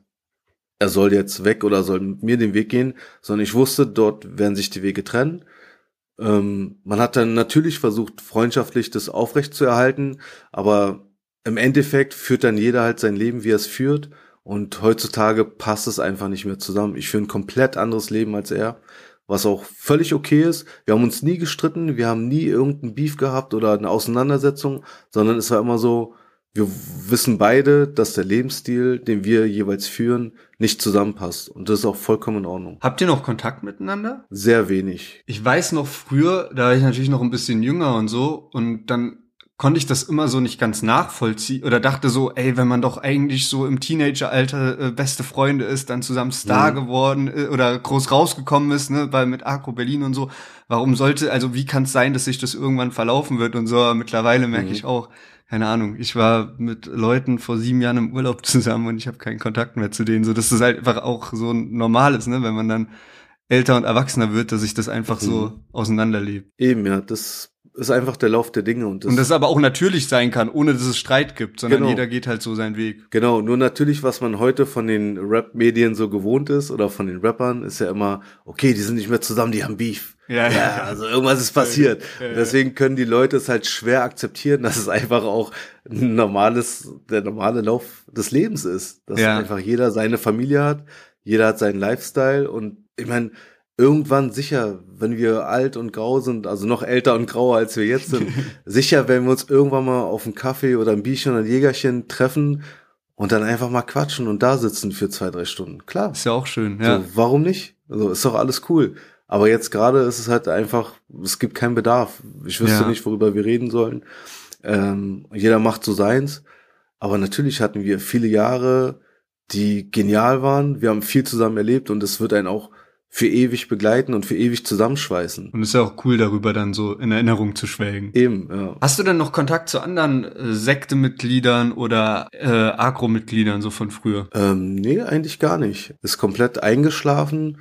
er soll jetzt weg oder soll mit mir den Weg gehen, sondern ich wusste, dort werden sich die Wege trennen. Ähm, man hat dann natürlich versucht, freundschaftlich das aufrechtzuerhalten, aber im Endeffekt führt dann jeder halt sein Leben, wie er es führt, und heutzutage passt es einfach nicht mehr zusammen. Ich führe ein komplett anderes Leben als er, was auch völlig okay ist. Wir haben uns nie gestritten, wir haben nie irgendeinen Beef gehabt oder eine Auseinandersetzung, sondern es war immer so, wir wissen beide, dass der Lebensstil, den wir jeweils führen, nicht zusammenpasst. Und das ist auch vollkommen in Ordnung. Habt ihr noch Kontakt miteinander? Sehr wenig. Ich weiß noch früher, da war ich natürlich noch ein bisschen jünger und so. Und dann konnte ich das immer so nicht ganz nachvollziehen. Oder dachte so, ey, wenn man doch eigentlich so im Teenageralter äh, beste Freunde ist, dann zusammen Star mhm. geworden äh, oder groß rausgekommen ist, ne, weil mit Aggro Berlin und so. Warum sollte, also wie kann es sein, dass sich das irgendwann verlaufen wird und so? Aber mittlerweile merke mhm. ich auch, keine Ahnung, ich war mit Leuten vor sieben Jahren im Urlaub zusammen und ich habe keinen Kontakt mehr zu denen. So, dass das halt einfach auch so normal ist, ne, wenn man dann älter und erwachsener wird, dass sich das einfach mhm. so auseinanderlebt. Eben, ja, das ist einfach der Lauf der Dinge. Und das, und das aber auch natürlich sein kann, ohne dass es Streit gibt, sondern genau. Jeder geht halt so seinen Weg. Genau, nur natürlich, was man heute von den Rap-Medien so gewohnt ist oder von den Rappern, ist ja immer, okay, die sind nicht mehr zusammen, die haben Beef. Ja, ja, ja, also irgendwas ist passiert. Ja, ja, ja. Deswegen können die Leute es halt schwer akzeptieren, dass es einfach auch ein normales, der normale Lauf des Lebens ist. Dass ja. einfach jeder seine Familie hat, jeder hat seinen Lifestyle. Und ich meine, irgendwann sicher, wenn wir alt und grau sind, also noch älter und grauer, als wir jetzt sind, sicher, wenn wir uns irgendwann mal auf einen Kaffee oder ein Bierchen oder ein Jägerchen treffen und dann einfach mal quatschen und da sitzen für zwei, drei Stunden. Klar. Ist ja auch schön, ja. So, warum nicht? Also ist doch alles cool. Aber jetzt gerade ist es halt einfach, es gibt keinen Bedarf. Ich wüsste ja. nicht, worüber wir reden sollen. Ähm, jeder macht so seins. Aber natürlich hatten wir viele Jahre, die genial waren. Wir haben viel zusammen erlebt und es wird einen auch für ewig begleiten und für ewig zusammenschweißen. Und ist ja auch cool, darüber dann so in Erinnerung zu schwelgen. Eben, ja. Hast du denn noch Kontakt zu anderen äh, Sekte-Mitgliedern oder äh, Aggro-Mitgliedern so von früher? Ähm, nee, eigentlich gar nicht. Ist komplett eingeschlafen.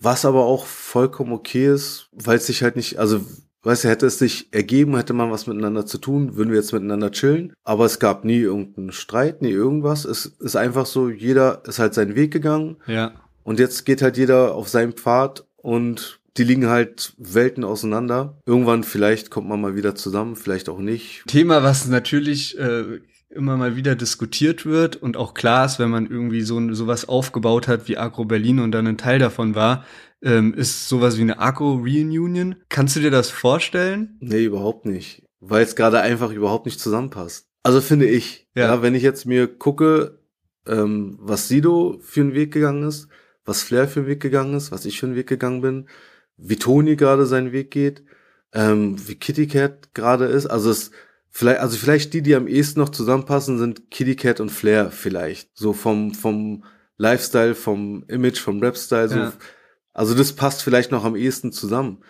Was aber auch vollkommen okay ist, weil es sich halt nicht, also, weißt du, hätte es sich ergeben, hätte man was miteinander zu tun, würden wir jetzt miteinander chillen. Aber es gab nie irgendeinen Streit, nie irgendwas. Es ist einfach so, jeder ist halt seinen Weg gegangen. Ja. Und jetzt geht halt jeder auf seinen Pfad und die liegen halt Welten auseinander. Irgendwann vielleicht kommt man mal wieder zusammen, vielleicht auch nicht. Thema, was natürlich äh immer mal wieder diskutiert wird und auch klar ist, wenn man irgendwie so sowas aufgebaut hat wie Aggro Berlin und dann ein Teil davon war, ähm, ist sowas wie eine Aggro Reunion. Kannst du dir das vorstellen? Nee, überhaupt nicht, weil es gerade einfach überhaupt nicht zusammenpasst. Also finde ich, ja, ja wenn ich jetzt mir gucke, ähm, was Sido für einen Weg gegangen ist, was Flair für einen Weg gegangen ist, was ich für einen Weg gegangen bin, wie Toni gerade seinen Weg geht, ähm, wie Kitty Kat gerade ist, also es Vielleicht, also vielleicht die, die am ehesten noch zusammenpassen, sind Kitty Kat und Flair vielleicht. So vom, vom Lifestyle, vom Image, vom Rap-Style. So. Ja. Also das passt vielleicht noch am ehesten zusammen.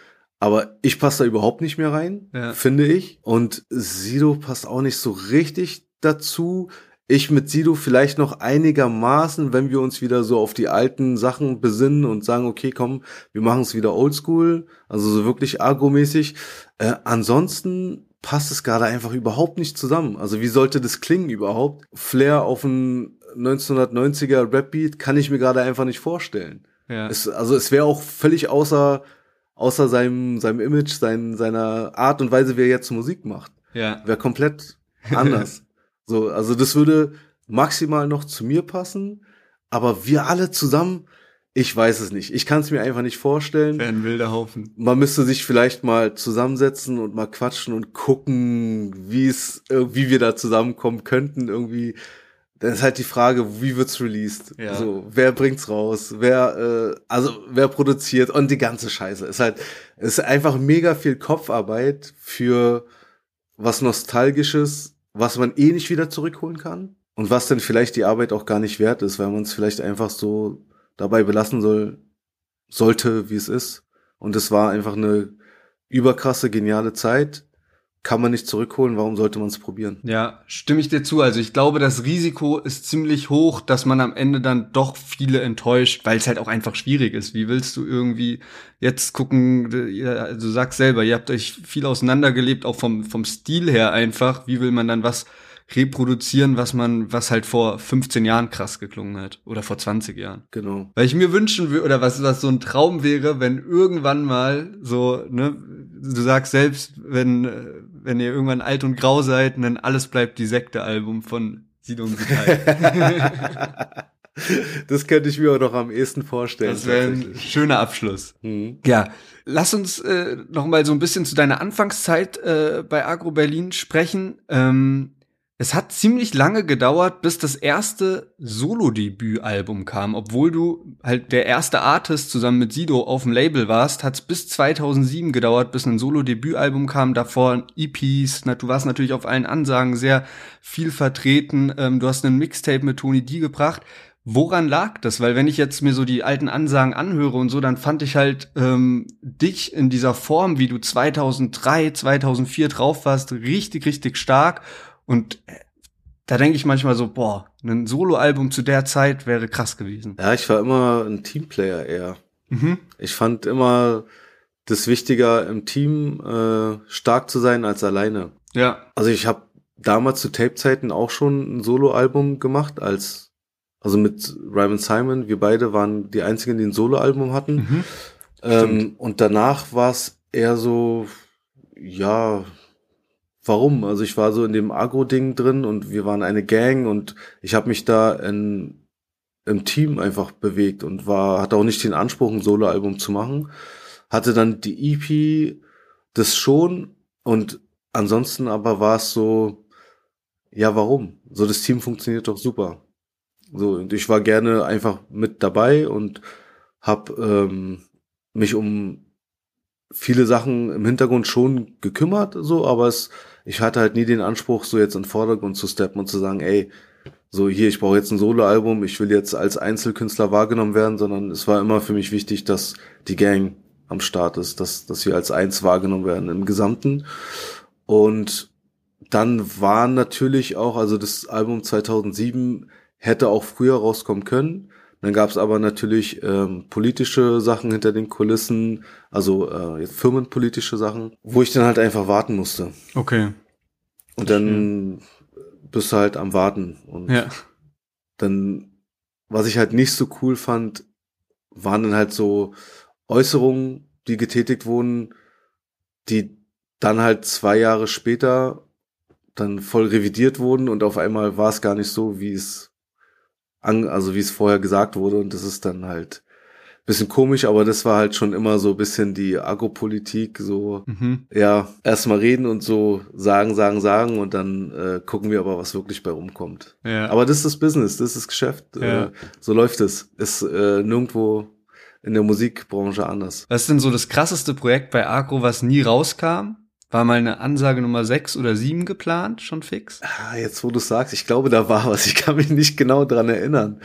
Aber ich passe da überhaupt nicht mehr rein, ja. finde ich. Und Sido passt auch nicht so richtig dazu. Ich mit Sido vielleicht noch einigermaßen, wenn wir uns wieder so auf die alten Sachen besinnen und sagen, okay, komm, wir machen es wieder oldschool. Also so wirklich aggro-mäßig. Äh, ansonsten passt es gerade einfach überhaupt nicht zusammen. Also wie sollte das klingen überhaupt? Flair auf einen neunzehnhundertneunziger Rap-Beat kann ich mir gerade einfach nicht vorstellen. Ja. Es, also es wäre auch völlig außer außer seinem seinem Image, sein, seiner Art und Weise, wie er jetzt Musik macht. Ja. Wäre komplett anders. So, also das würde maximal noch zu mir passen, aber wir alle zusammen, ich weiß es nicht. Ich kann es mir einfach nicht vorstellen. Wäre ein wilder Haufen. Man müsste sich vielleicht mal zusammensetzen und mal quatschen und gucken, wie es, wie wir da zusammenkommen könnten irgendwie. Dann ist halt die Frage, wie wird's released? Ja. Also, wer bringt's raus? Wer, äh, also, wer produziert? Und die ganze Scheiße. Ist halt, ist einfach mega viel Kopfarbeit für was Nostalgisches, was man eh nicht wieder zurückholen kann. Und was dann vielleicht die Arbeit auch gar nicht wert ist, weil man es vielleicht einfach so dabei belassen soll, sollte, wie es ist. Und es war einfach eine überkrasse, geniale Zeit. kann man nicht zurückholen, warum sollte man es probieren? Ja, stimme ich dir zu. Also ich glaube, das Risiko ist ziemlich hoch, dass man am Ende dann doch viele enttäuscht, weil es halt auch einfach schwierig ist. Wie willst du irgendwie jetzt gucken, du sagst selber, ihr habt euch viel auseinandergelebt, auch vom vom Stil her einfach. Wie will man dann was reproduzieren, was man, was halt vor fünfzehn Jahren krass geklungen hat. Oder vor zwanzig Jahren. Genau. Weil ich mir wünschen würde, oder was, was so ein Traum wäre, wenn irgendwann mal so, ne, du sagst selbst, wenn, wenn ihr irgendwann alt und grau seid, und dann alles bleibt die Sekte-Album von Sido und B-Tight. Das könnte ich mir auch noch am ehesten vorstellen. Das wäre ein schöner Abschluss. Mhm. Ja, lass uns äh, noch mal so ein bisschen zu deiner Anfangszeit äh, bei Aggro Berlin sprechen. Ähm, Es hat ziemlich lange gedauert, bis das erste Solo-Debüt-Album kam. Obwohl du halt der erste Artist zusammen mit Sido auf dem Label warst, hat es bis zweitausendsieben gedauert, bis ein Solo-Debüt-Album kam. Davor E Ps, na, du warst natürlich auf allen Ansagen sehr viel vertreten. Ähm, du hast einen Mixtape mit Tony D gebracht. Woran lag das? Weil wenn ich jetzt mir so die alten Ansagen anhöre und so, dann fand ich halt ähm, dich in dieser Form, wie du zweitausenddrei, zweitausendvier drauf warst, richtig, richtig stark. Und da denke ich manchmal so, boah, ein Soloalbum zu der Zeit wäre krass gewesen. Ja, ich war immer ein Teamplayer eher. Mhm. Ich fand immer das wichtiger, im Team äh, stark zu sein als alleine. Ja. Also ich habe damals zu Tape-Zeiten auch schon ein Soloalbum gemacht, als also mit Ryman Simon. Wir beide waren die Einzigen, die ein Soloalbum hatten. Mhm. Ähm, und danach war es eher so, ja... Warum? Also ich war so in dem Aggro-Ding drin und wir waren eine Gang und ich habe mich da in, im Team einfach bewegt und war hatte auch nicht den Anspruch, ein Solo-Album zu machen. Hatte dann die E P, das schon, und ansonsten aber war es so, ja, warum? So, das Team funktioniert doch super. So, und ich war gerne einfach mit dabei und habe ähm, mich um viele Sachen im Hintergrund schon gekümmert, so, aber es, ich hatte halt nie den Anspruch, so jetzt in den Vordergrund zu steppen und zu sagen, ey, so hier, ich brauche jetzt ein Soloalbum, ich will jetzt als Einzelkünstler wahrgenommen werden, sondern es war immer für mich wichtig, dass die Gang am Start ist, dass, dass wir als eins wahrgenommen werden im Gesamten. Und dann war natürlich auch, also das Album zweitausendsieben hätte auch früher rauskommen können. Dann gab es aber natürlich ähm, politische Sachen hinter den Kulissen, also äh, firmenpolitische Sachen, wo ich dann halt einfach warten musste. Okay. Und dann bist du halt am Warten. Und ja. Dann, was ich halt nicht so cool fand, waren dann halt so Äußerungen, die getätigt wurden, die dann halt zwei Jahre später dann voll revidiert wurden und auf einmal war es gar nicht so, wie es also wie es vorher gesagt wurde, und das ist dann halt ein bisschen komisch, aber das war halt schon immer so ein bisschen die Aggro-Politik, so, mhm. ja, erstmal reden und so sagen, sagen, sagen und dann äh, gucken wir aber, was wirklich bei rumkommt. Ja. Aber das ist Business, das ist Geschäft, ja. äh, so läuft es, ist äh, nirgendwo in der Musikbranche anders. Was ist denn so das krasseste Projekt bei Aggro, was nie rauskam? War mal eine Ansage Nummer sechs oder sieben geplant, schon fix? Ah, jetzt, wo du sagst, ich glaube, da war was. Ich kann mich nicht genau dran erinnern.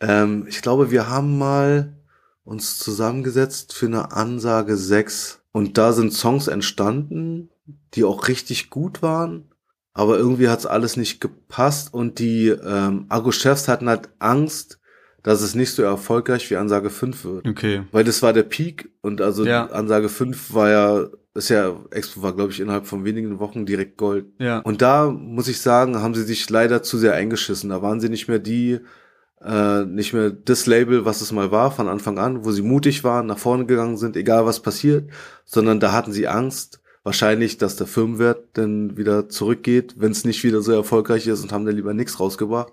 Ähm, ich glaube, wir haben mal uns zusammengesetzt für eine Ansage sechs. Und da sind Songs entstanden, die auch richtig gut waren. Aber irgendwie hat's alles nicht gepasst. Und die ähm, Aggro-Chefs hatten halt Angst, dass es nicht so erfolgreich wie Ansage fünf wird. Okay. Weil das war der Peak. Und also ja. Ansage fünf war ja... Das ist ja, Expo war, glaube ich, innerhalb von wenigen Wochen direkt Gold. Ja. Und da, muss ich sagen, haben sie sich leider zu sehr eingeschissen. Da waren sie nicht mehr die, äh, nicht mehr das Label, was es mal war, von Anfang an, wo sie mutig waren, nach vorne gegangen sind, egal was passiert, sondern da hatten sie Angst, wahrscheinlich, dass der Firmenwert dann wieder zurückgeht, wenn es nicht wieder so erfolgreich ist, und haben dann lieber nichts rausgebracht.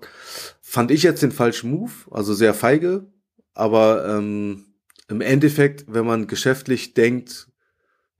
Fand ich jetzt den falschen Move, also sehr feige, aber ähm, im Endeffekt, wenn man geschäftlich denkt,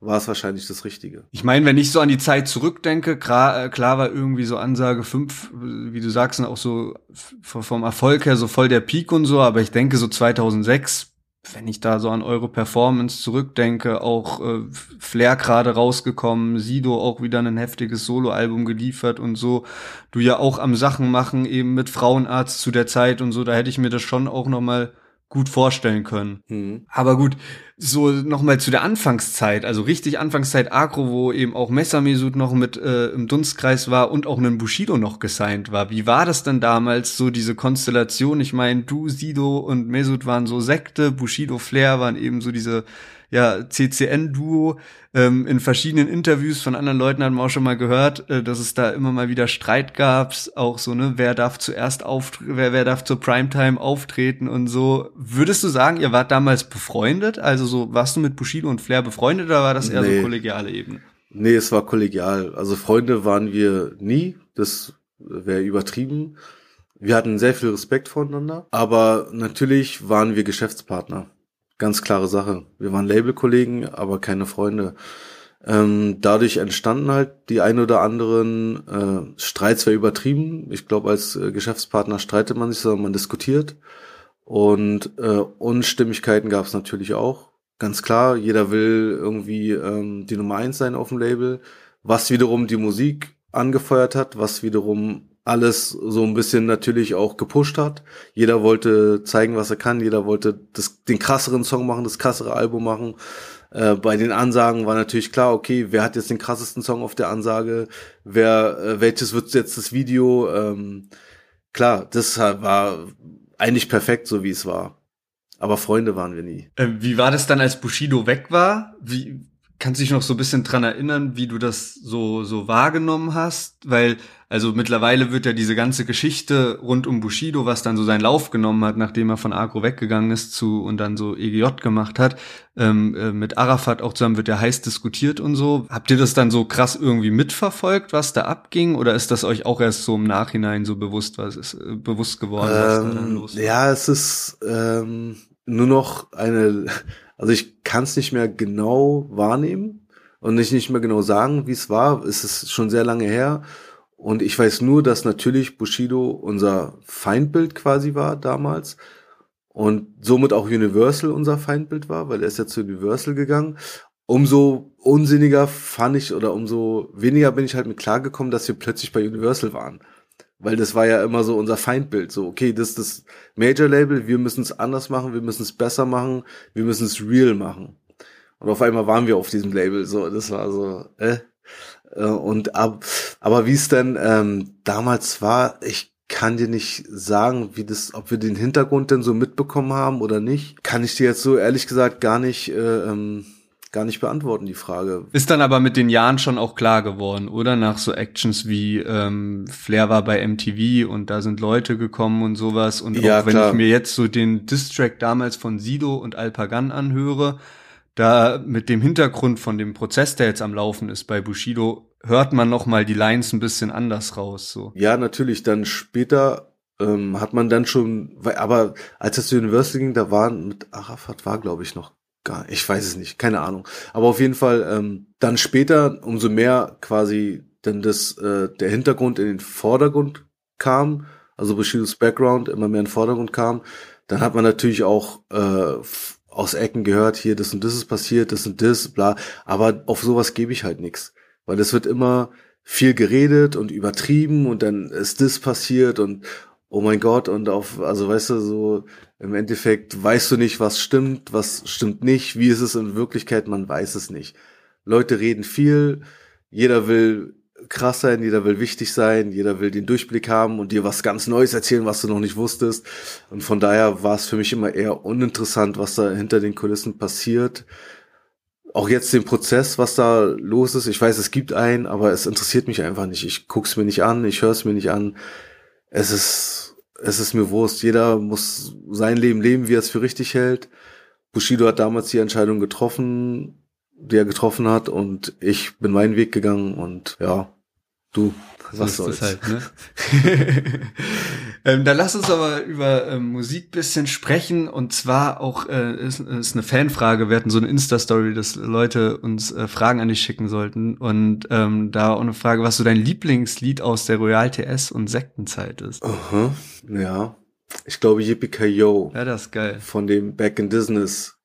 war es wahrscheinlich das Richtige. Ich meine, wenn ich so an die Zeit zurückdenke, klar, klar war irgendwie so Ansage fünf, wie du sagst, auch so vom Erfolg her so voll der Peak und so, aber ich denke so zweitausendsechs, wenn ich da so an eure Performance zurückdenke, auch äh, Flair gerade rausgekommen, Sido auch wieder ein heftiges Soloalbum geliefert und so, du ja auch am Sachen machen eben mit Frauenarzt zu der Zeit und so, da hätte ich mir das schon auch nochmal gut vorstellen können. Mhm. Aber gut, so nochmal zu der Anfangszeit, also richtig Anfangszeit Aggro, wo eben auch Messer-Mesut noch mit äh, im Dunstkreis war und auch ein Bushido noch gesigned war. Wie war das denn damals, so diese Konstellation? Ich meine, du, Sido und Mesut waren so Sekte, Bushido, Flair waren eben so diese ja C C N-Duo. Ähm, in verschiedenen Interviews von anderen Leuten haben wir auch schon mal gehört, äh, dass es da immer mal wieder Streit gab, auch so, ne, wer darf zuerst auf, wer, wer darf zur Primetime auftreten und so. Würdest du sagen, ihr wart damals befreundet? Also so, warst du mit Bushido und Flair befreundet oder war das eher nee. so kollegiale Ebene? Nee, es war kollegial. Also Freunde waren wir nie, das wäre übertrieben. Wir hatten sehr viel Respekt voneinander, aber natürlich waren wir Geschäftspartner. Ganz klare Sache. Wir waren Labelkollegen, aber keine Freunde. Ähm, dadurch entstanden halt die ein oder anderen äh, Streits, wäre übertrieben. Ich glaube, als äh, Geschäftspartner streitet man sich, sondern man diskutiert. Und äh, Unstimmigkeiten gab es natürlich auch. Ganz klar, jeder will irgendwie ähm, die Nummer eins sein auf dem Label, was wiederum die Musik angefeuert hat, was wiederum alles so ein bisschen natürlich auch gepusht hat. Jeder wollte zeigen, was er kann. Jeder wollte das, den krasseren Song machen, das krassere Album machen. Äh, bei den Ansagen war natürlich klar, okay, wer hat jetzt den krassesten Song auf der Ansage? Wer, äh, welches wird jetzt das Video? Ähm, klar, das war eigentlich perfekt, so wie es war. Aber Freunde waren wir nie. Äh, wie war das dann, als Bushido weg war? Wie kannst du dich noch so ein bisschen dran erinnern, wie du das so so wahrgenommen hast? Weil, also mittlerweile wird ja diese ganze Geschichte rund um Bushido, was dann so seinen Lauf genommen hat, nachdem er von Aggro weggegangen ist zu und dann so E G J gemacht hat, ähm, äh, mit Arafat auch zusammen wird ja heiß diskutiert und so. Habt ihr das dann so krass irgendwie mitverfolgt, was da abging? Oder ist das euch auch erst so im Nachhinein so bewusst, was ist, äh, bewusst geworden, was ähm, da dann los war? Ja, es ist ähm, nur noch eine... Also ich kann es nicht mehr genau wahrnehmen und nicht, nicht mehr genau sagen, wie es war. Es ist schon sehr lange her. Und ich weiß nur, dass natürlich Bushido unser Feindbild quasi war damals und somit auch Universal unser Feindbild war, weil er ist ja zu Universal gegangen. Umso unsinniger fand ich oder umso weniger bin ich halt mit klargekommen, dass wir plötzlich bei Universal waren. Weil das war ja immer so unser Feindbild, so, okay, das ist das Major-Label, wir müssen es anders machen, wir müssen es besser machen, wir müssen es real machen. Und auf einmal waren wir auf diesem Label, so, das war so, äh, äh und ab, aber wie es dann ähm, damals war, ich kann dir nicht sagen, wie das, ob wir den Hintergrund denn so mitbekommen haben oder nicht, kann ich dir jetzt so ehrlich gesagt gar nicht, äh, ähm, gar nicht beantworten, die Frage. Ist dann aber mit den Jahren schon auch klar geworden, oder? Nach so Actions wie ähm, Flair war bei M T V und da sind Leute gekommen und sowas. Und ja, auch wenn klar. Ich mir jetzt so den Diss-Track damals von Sido und Alpagan anhöre, da mit dem Hintergrund von dem Prozess, der jetzt am Laufen ist bei Bushido, hört man nochmal die Lines ein bisschen anders raus. So. Ja, natürlich. Dann später ähm, hat man dann schon, aber als das Universal ging, da waren mit Arafat war, glaube ich, noch gar, ich weiß es nicht, keine Ahnung. Aber auf jeden Fall ähm, dann später, umso mehr quasi dann das äh, der Hintergrund in den Vordergrund kam, also Bushidos Background immer mehr in den Vordergrund kam, dann hat man natürlich auch äh, aus Ecken gehört, hier, das und das ist passiert, das und das, bla. Aber auf sowas gebe ich halt nichts. Weil es wird immer viel geredet und übertrieben und dann ist das passiert und oh mein Gott, und auf, also weißt du, so im Endeffekt weißt du nicht, was stimmt, was stimmt nicht, wie ist es in Wirklichkeit, man weiß es nicht. Leute reden viel, jeder will krass sein, jeder will wichtig sein, jeder will den Durchblick haben und dir was ganz Neues erzählen, was du noch nicht wusstest. Und von daher war es für mich immer eher uninteressant, was da hinter den Kulissen passiert. Auch jetzt den Prozess, was da los ist, ich weiß, es gibt einen, aber es interessiert mich einfach nicht. Ich guck's mir nicht an, ich hör's mir nicht an. Es ist, es ist mir Wurst. Jeder muss sein Leben leben, wie er es für richtig hält. Bushido hat damals die Entscheidung getroffen, die er getroffen hat, und ich bin meinen Weg gegangen und ja, du, was so soll's. Halt, ne? ähm, dann lass uns aber über äh, Musik bisschen sprechen, und zwar auch, äh, ist, ist eine Fanfrage, wir hatten so eine Insta-Story, dass Leute uns äh, Fragen an dich schicken sollten, und ähm, da auch eine Frage, was so dein Lieblingslied aus der Royal T S und Sektenzeit ist. Aha, ja, ich glaube Yippie-Ki-Yo. Ja, das ist geil. Von dem Back in Business.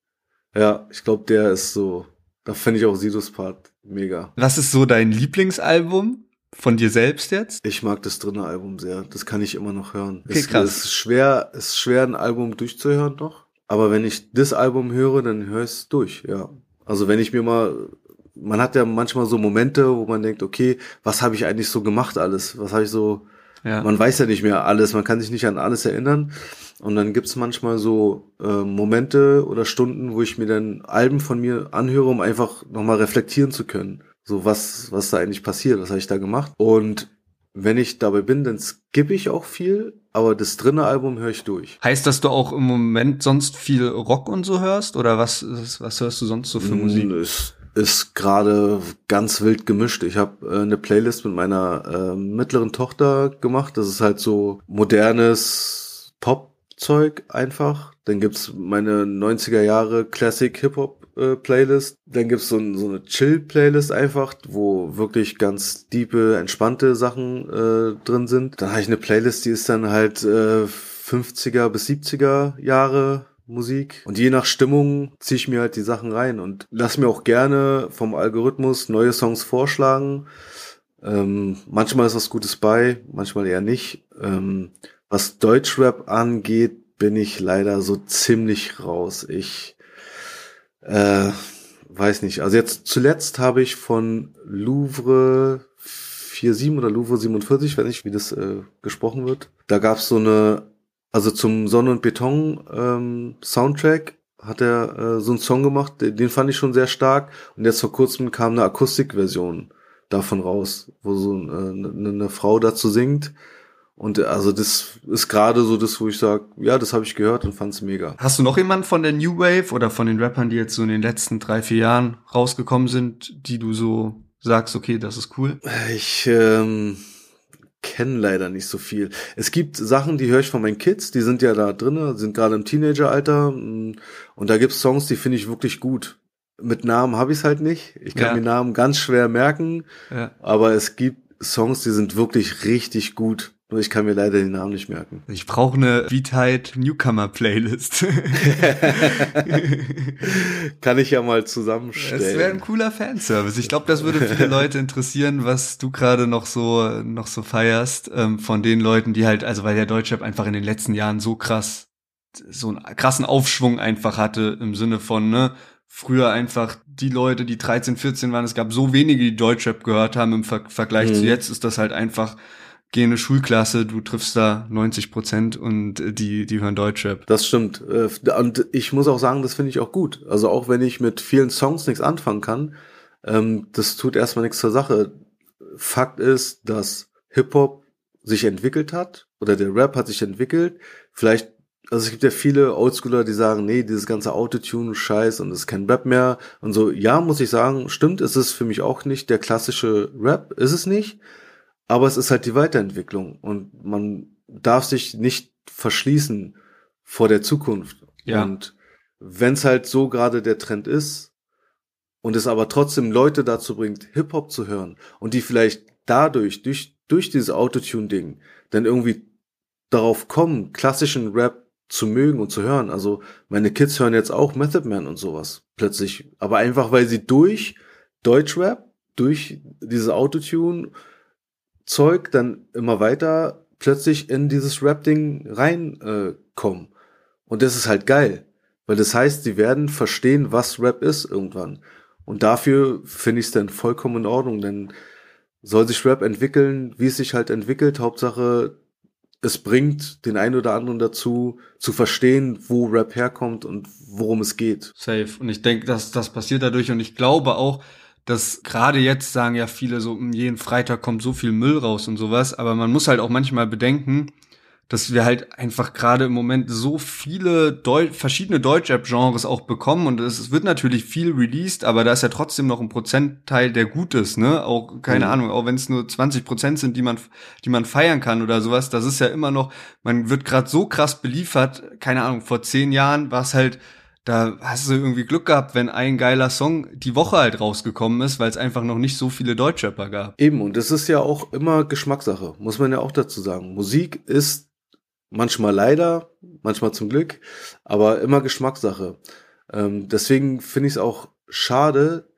Ja, ich glaube, der ist so, da finde ich auch Sidos Part mega. Was ist so dein Lieblingsalbum? Von dir selbst jetzt? Ich mag das Drinnen Album sehr. Das kann ich immer noch hören. Okay, krass. Es ist schwer, es ist schwer, ein Album durchzuhören noch. Aber wenn ich das Album höre, dann höre ich es durch, ja. Also wenn ich mir mal, man hat ja manchmal so Momente, wo man denkt, okay, was habe ich eigentlich so gemacht alles? Was habe ich so, ja. Man weiß ja nicht mehr alles, man kann sich nicht an alles erinnern. Und dann gibt's manchmal so äh, Momente oder Stunden, wo ich mir dann Alben von mir anhöre, um einfach nochmal reflektieren zu können. So, was was da eigentlich passiert, was habe ich da gemacht? Und wenn ich dabei bin, dann skippe ich auch viel, aber das dritte Album höre ich durch. Heißt, dass du auch im Moment sonst viel Rock und so hörst? Oder was was hörst du sonst so für Musik? Es ist gerade ganz wild gemischt. Ich habe äh, eine Playlist mit meiner äh, mittleren Tochter gemacht. Das ist halt so modernes Pop-Zeug einfach. Dann gibt's meine neunziger Jahre Classic-Hip-Hop Playlist, dann gibt's so, ein, so eine Chill-Playlist einfach, wo wirklich ganz tiefe, entspannte Sachen äh, drin sind. Dann habe ich eine Playlist, die ist dann halt äh, fünfziger bis siebziger Jahre Musik. Und je nach Stimmung ziehe ich mir halt die Sachen rein und lass mir auch gerne vom Algorithmus neue Songs vorschlagen. Ähm, manchmal ist was Gutes bei, manchmal eher nicht. Ähm, was Deutschrap angeht, bin ich leider so ziemlich raus. Ich Äh, weiß nicht. Also jetzt zuletzt habe ich von Luvre siebenundvierzig oder Luvre siebenundvierzig, weiß nicht, wie das äh, gesprochen wird. Da gab's so eine, also zum Sonne und Beton ähm, Soundtrack hat er äh, so einen Song gemacht, den, den fand ich schon sehr stark. Und jetzt vor kurzem kam eine Akustikversion davon raus, wo so eine, eine Frau dazu singt. Und also das ist gerade so das, wo ich sage, ja, das habe ich gehört und fand's mega. Hast du noch jemanden von der New Wave oder von den Rappern, die jetzt so in den letzten drei, vier Jahren rausgekommen sind, die du so sagst, okay, das ist cool? Ich ähm, kenne leider nicht so viel. Es gibt Sachen, die höre ich von meinen Kids, die sind ja da drin, sind gerade im Teenageralter und da gibt's Songs, die finde ich wirklich gut. Mit Namen habe ich es halt nicht. Ich kann ja. mir Namen ganz schwer merken, ja. aber es gibt Songs, die sind wirklich richtig gut. Nur ich kann mir leider den Namen nicht merken. Ich brauche eine B-Tight Newcomer-Playlist. Kann ich ja mal zusammenstellen. Das wäre ein cooler Fanservice. Ich glaube, das würde viele Leute interessieren, was du gerade noch so noch so feierst. Ähm, von den Leuten, die halt, also weil der Deutschrap einfach in den letzten Jahren so krass, so einen krassen Aufschwung einfach hatte, im Sinne von, ne, früher einfach die Leute, die dreizehn, vierzehn waren, es gab so wenige, die Deutschrap gehört haben im Ver- Vergleich mhm. zu jetzt, ist das halt einfach... Geh in eine Schulklasse, du triffst da neunzig Prozent und die die hören Deutschrap. Das stimmt. Und ich muss auch sagen, das finde ich auch gut. Also auch wenn ich mit vielen Songs nichts anfangen kann, das tut erstmal nichts zur Sache. Fakt ist, dass Hip-Hop sich entwickelt hat oder der Rap hat sich entwickelt. Vielleicht, also es gibt ja viele Oldschooler, die sagen, nee, dieses ganze Autotune-Scheiß und es ist kein Rap mehr. Und so, ja, muss ich sagen, stimmt, es ist für mich auch nicht der klassische Rap, ist es nicht. Aber es ist halt die Weiterentwicklung und man darf sich nicht verschließen vor der Zukunft. Ja. Und wenn es halt so gerade der Trend ist und es aber trotzdem Leute dazu bringt, Hip-Hop zu hören und die vielleicht dadurch, durch, durch dieses Autotune-Ding, dann irgendwie darauf kommen, klassischen Rap zu mögen und zu hören. Also meine Kids hören jetzt auch Method Man und sowas plötzlich. Aber einfach, weil sie durch Deutschrap, durch dieses Autotune Zeug dann immer weiter plötzlich in dieses Rap-Ding reinkommen. Äh, und das ist halt geil, weil das heißt, sie werden verstehen, was Rap ist irgendwann. Und dafür finde ich es dann vollkommen in Ordnung, denn soll sich Rap entwickeln, wie es sich halt entwickelt. Hauptsache, es bringt den einen oder anderen dazu, zu verstehen, wo Rap herkommt und worum es geht. Safe. Und ich denke, dass das passiert dadurch. Und ich glaube auch, dass gerade jetzt sagen ja viele so, jeden Freitag kommt so viel Müll raus und sowas, aber man muss halt auch manchmal bedenken, dass wir halt einfach gerade im Moment so viele Deu- verschiedene Deutschrap-Genres auch bekommen und es wird natürlich viel released, aber da ist ja trotzdem noch ein Prozentteil, der gut ist, ne? Auch, keine mhm. Ahnung, auch wenn es nur zwanzig Prozent sind, die man, die man feiern kann oder sowas, das ist ja immer noch, man wird gerade so krass beliefert, keine Ahnung, vor zehn Jahren war es halt, da hast du irgendwie Glück gehabt, wenn ein geiler Song die Woche halt rausgekommen ist, weil es einfach noch nicht so viele Deutschrapper gab. Eben, und das ist ja auch immer Geschmackssache, muss man ja auch dazu sagen. Musik ist manchmal leider, manchmal zum Glück, aber immer Geschmackssache. Ähm, deswegen finde ich es auch schade,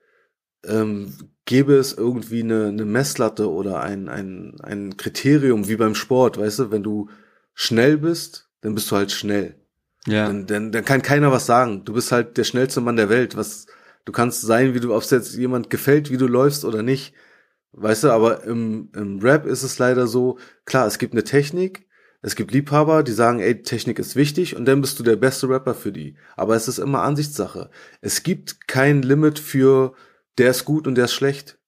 ähm, gäbe es irgendwie eine, eine Messlatte oder ein, ein, ein Kriterium wie beim Sport, weißt du, wenn du schnell bist, dann bist du halt schnell. Ja. Dann, dann, dann kann keiner was sagen. Du bist halt der schnellste Mann der Welt. Was, du kannst sein, wie du, ob es jetzt jemand gefällt, wie du läufst oder nicht. Weißt du, aber im, im Rap ist es leider so, klar, es gibt eine Technik, es gibt Liebhaber, die sagen, ey, Technik ist wichtig und dann bist du der beste Rapper für die. Aber es ist immer Ansichtssache. Es gibt kein Limit für, der ist gut und der ist schlecht.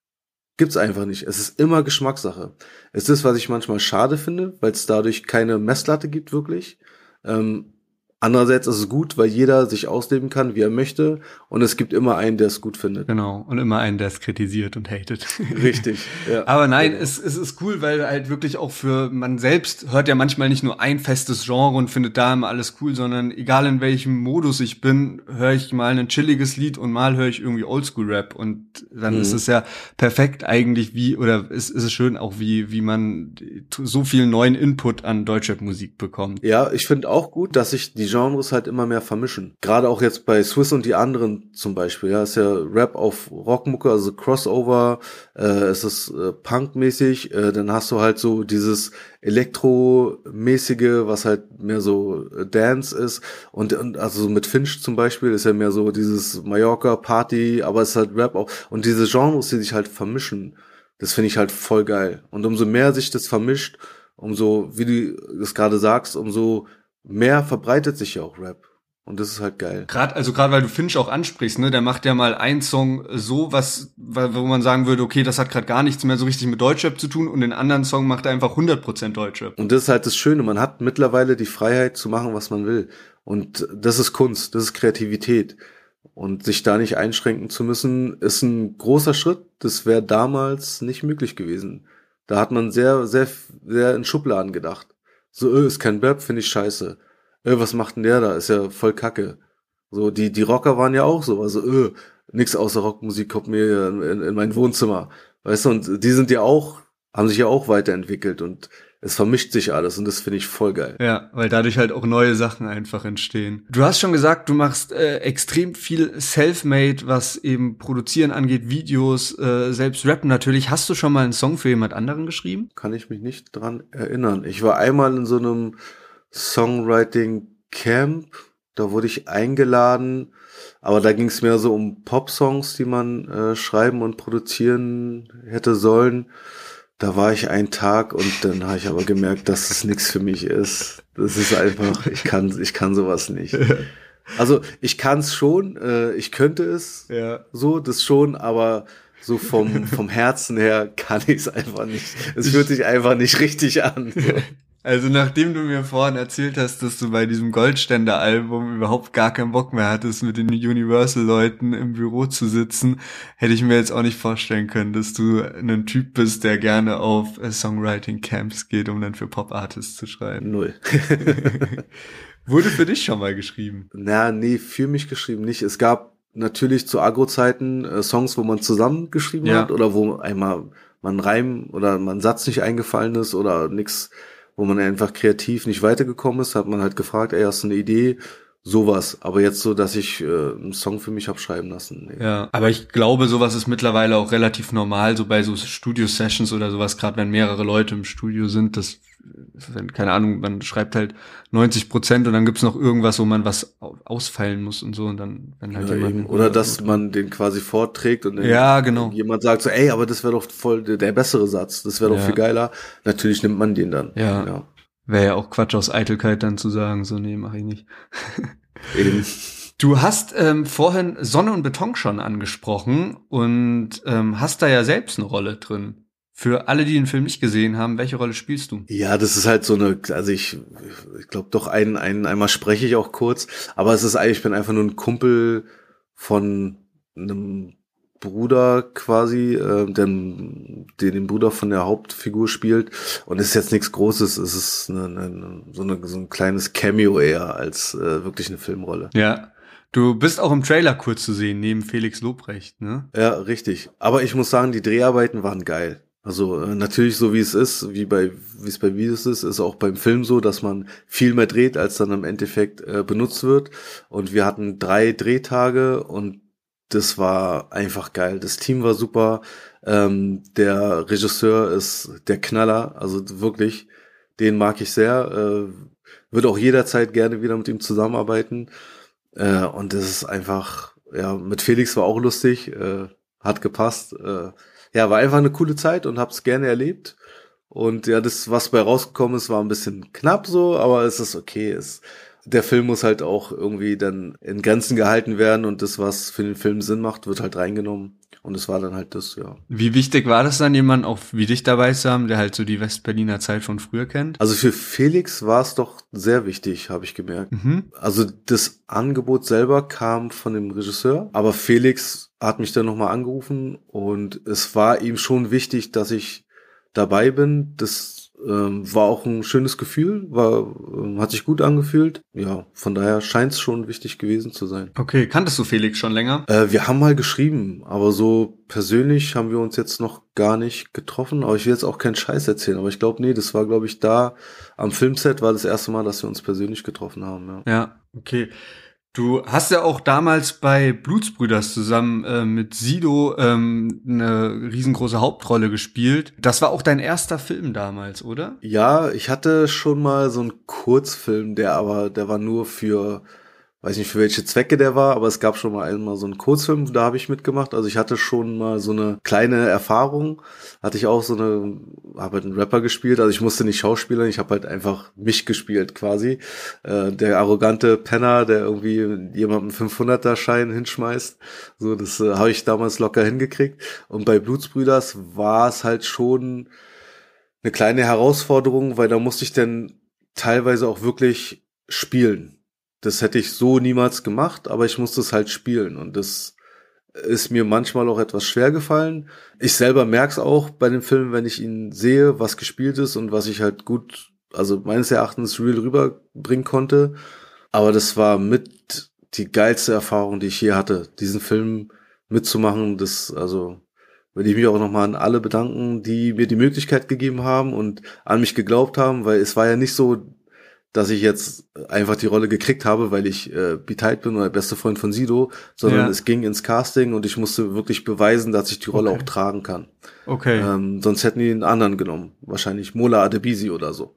Gibt's einfach nicht. Es ist immer Geschmackssache. Es ist, was ich manchmal schade finde, weil es dadurch keine Messlatte gibt, wirklich. Ähm, Andererseits ist es gut, weil jeder sich ausleben kann, wie er möchte. Und es gibt immer einen, der es gut findet. Genau. Und immer einen, der es kritisiert und hatet. Richtig. Ja. Aber nein, genau. es, es ist cool, weil halt wirklich auch für man selbst hört ja manchmal nicht nur ein festes Genre und findet da immer alles cool, sondern egal in welchem Modus ich bin, höre ich mal ein chilliges Lied und mal höre ich irgendwie Oldschool-Rap. Und dann mhm. ist es ja perfekt eigentlich wie, oder ist, ist es schön auch, wie wie man so viel neuen Input an Deutschrap-Musik bekommt. Ja, ich finde auch gut, dass ich die Genres halt immer mehr vermischen. Gerade auch jetzt bei Swiss und die anderen zum Beispiel. Ja, ist ja Rap auf Rockmucke, also Crossover, äh, es ist äh, Punk-mäßig, äh, dann hast du halt so dieses Elektro-mäßige, was halt mehr so Dance ist und, und also so mit Finch zum Beispiel ist ja mehr so dieses Mallorca-Party, aber es ist halt Rap auch. Und diese Genres, die sich halt vermischen, das finde ich halt voll geil. Und umso mehr sich das vermischt, umso, wie du das gerade sagst, umso mehr verbreitet sich ja auch Rap. Und das ist halt geil. Gerade, also gerade weil du Finch auch ansprichst, ne, der macht ja mal einen Song so, was, wo man sagen würde, okay, das hat gerade gar nichts mehr so richtig mit Deutschrap zu tun und den anderen Song macht er einfach hundert Prozent Deutschrap. Und das ist halt das Schöne, man hat mittlerweile die Freiheit zu machen, was man will. Und das ist Kunst, das ist Kreativität. Und sich da nicht einschränken zu müssen, ist ein großer Schritt. Das wäre damals nicht möglich gewesen. Da hat man sehr, sehr, sehr in Schubladen gedacht. So, öh, ist kein Rap, finde ich scheiße. Öh, was macht denn der da? Ist ja voll Kacke. So, die die Rocker waren ja auch so. Also, öh, nix außer Rockmusik kommt mir in, in mein Wohnzimmer. Weißt du, und die sind ja auch, haben sich ja auch weiterentwickelt und es vermischt sich alles und das finde ich voll geil. Ja, weil dadurch halt auch neue Sachen einfach entstehen. Du hast schon gesagt, du machst äh, extrem viel Selfmade, was eben Produzieren angeht, Videos, äh, selbst Rappen natürlich. Hast du schon mal einen Song für jemand anderen geschrieben? Kann ich mich nicht dran erinnern. Ich war einmal in so einem Songwriting-Camp, da wurde ich eingeladen, aber da ging es mehr so um Pop-Songs, die man äh, schreiben und produzieren hätte sollen. Da war ich einen Tag und dann habe ich aber gemerkt, dass es nichts für mich ist. Das ist einfach, ich kann, ich kann sowas nicht. Also ich kann es schon, äh, ich könnte es, ja. So, das schon, aber so vom vom Herzen her kann ich es einfach nicht. Es fühlt sich einfach nicht richtig an. So. Also nachdem du mir vorhin erzählt hast, dass du bei diesem Goldständer-Album überhaupt gar keinen Bock mehr hattest, mit den Universal-Leuten im Büro zu sitzen, hätte ich mir jetzt auch nicht vorstellen können, dass du ein Typ bist, der gerne auf Songwriting-Camps geht, um dann für Pop-Artists zu schreiben. Null. Wurde für dich schon mal geschrieben? Na, nee, für mich geschrieben nicht. Es gab natürlich zu Aggro-Zeiten äh, Songs, wo man zusammengeschrieben ja. hat oder wo einmal man Reim oder man Satz nicht eingefallen ist oder nix, wo man einfach kreativ nicht weitergekommen ist, hat man halt gefragt, ey, hast du eine Idee? Sowas. Aber jetzt so, dass ich äh, einen Song für mich hab schreiben lassen. Nee. Ja, aber ich glaube, sowas ist mittlerweile auch relativ normal, so bei so Studio-Sessions oder sowas, gerade wenn mehrere Leute im Studio sind, das, wenn, keine Ahnung, man schreibt halt neunzig Prozent und dann gibt's noch irgendwas, wo man was ausfeilen muss und so und dann, wenn halt ja, jemand... Oder, oder dass man den quasi vorträgt und dann ja, genau. jemand sagt so, ey, aber das wäre doch voll der, der bessere Satz, das wäre doch ja. viel geiler. Natürlich nimmt man den dann. Ja. ja. Wäre ja auch Quatsch aus Eitelkeit dann zu sagen, so nee, mach ich nicht. Eben. Du hast ähm, vorhin Sonne und Beton schon angesprochen und ähm, hast da ja selbst eine Rolle drin. Für alle, die den Film nicht gesehen haben, welche Rolle spielst du? Ja, das ist halt so eine, also ich, ich glaube doch, einen, einen, einmal spreche ich auch kurz, aber es ist eigentlich, ich bin einfach nur ein Kumpel von einem Bruder quasi, äh, den, den den Bruder von der Hauptfigur spielt und ist jetzt nichts Großes, es ist eine, eine, so, eine, so ein kleines Cameo eher als äh, wirklich eine Filmrolle. Ja, du bist auch im Trailer kurz zu sehen, neben Felix Lobrecht, ne? Ja, richtig, aber ich muss sagen, die Dreharbeiten waren geil. Also äh, natürlich so wie es ist, wie bei wie es bei Videos ist, ist auch beim Film so, dass man viel mehr dreht, als dann im Endeffekt äh, benutzt wird und wir hatten drei Drehtage und das war einfach geil. Das Team war super. Ähm, der Regisseur ist der Knaller. Also wirklich, den mag ich sehr. Äh, Würde auch jederzeit gerne wieder mit ihm zusammenarbeiten. Äh, und das ist einfach, ja, mit Felix war auch lustig, äh, hat gepasst. Äh, ja, war einfach eine coole Zeit und hab's gerne erlebt. Und ja, das, was bei rausgekommen ist, war ein bisschen knapp so, aber es ist okay. Es, der Film muss halt auch irgendwie dann in Grenzen gehalten werden und das, was für den Film Sinn macht, wird halt reingenommen. Und es war dann halt das, ja. Wie wichtig war das dann, jemanden auch wie dich dabei zu haben, der halt so die West-Berliner Zeit von früher kennt? Also für Felix war es doch sehr wichtig, habe ich gemerkt. Mhm. Also das Angebot selber kam von dem Regisseur, aber Felix hat mich dann nochmal angerufen und es war ihm schon wichtig, dass ich dabei bin. Das ähm, war auch ein schönes Gefühl, war, ähm, hat sich gut angefühlt. Ja, von daher scheint es schon wichtig gewesen zu sein. Okay, kanntest du Felix schon länger? Äh, wir haben mal geschrieben, aber so persönlich haben wir uns jetzt noch gar nicht getroffen. Aber ich will jetzt auch keinen Scheiß erzählen. Aber ich glaube, nee, das war, glaube ich, da am Filmset war das erste Mal, dass wir uns persönlich getroffen haben. Ja, ja, okay. Du hast ja auch damals bei Blutzbrüdaz zusammen äh, mit Sido ähm, eine riesengroße Hauptrolle gespielt. Das war auch dein erster Film damals, oder? Ja, ich hatte schon mal so einen Kurzfilm, der aber, der war nur für, weiß nicht für welche Zwecke der war, aber es gab schon mal einmal so einen Kurzfilm, da habe ich mitgemacht. Also ich hatte schon mal so eine kleine Erfahrung, hatte ich auch so eine, habe halt einen Rapper gespielt, also ich musste nicht schauspielern, ich habe halt einfach mich gespielt quasi. Äh, der arrogante Penner, der irgendwie jemandem fünfhunderter-Schein hinschmeißt, so das äh, habe ich damals locker hingekriegt. Und bei Blutzbrüdaz war es halt schon eine kleine Herausforderung, weil da musste ich dann teilweise auch wirklich spielen. Das hätte ich so niemals gemacht, aber ich musste es halt spielen und das ist mir manchmal auch etwas schwer gefallen. Ich selber merke es auch bei dem Film, wenn ich ihn sehe, was gespielt ist und was ich halt gut, also meines Erachtens real rüberbringen konnte, aber das war mit die geilste Erfahrung, die ich je hatte, diesen Film mitzumachen. Das, also will ich mich auch nochmal an alle bedanken, die mir die Möglichkeit gegeben haben und an mich geglaubt haben, weil es war ja nicht so, dass ich jetzt einfach die Rolle gekriegt habe, weil ich äh, B-Tight bin oder beste Freund von Sido, sondern ja, es ging ins Casting und ich musste wirklich beweisen, dass ich die Rolle okay. auch tragen kann. Okay. Ähm, sonst hätten die einen anderen genommen. Wahrscheinlich Mola Adebisi oder so.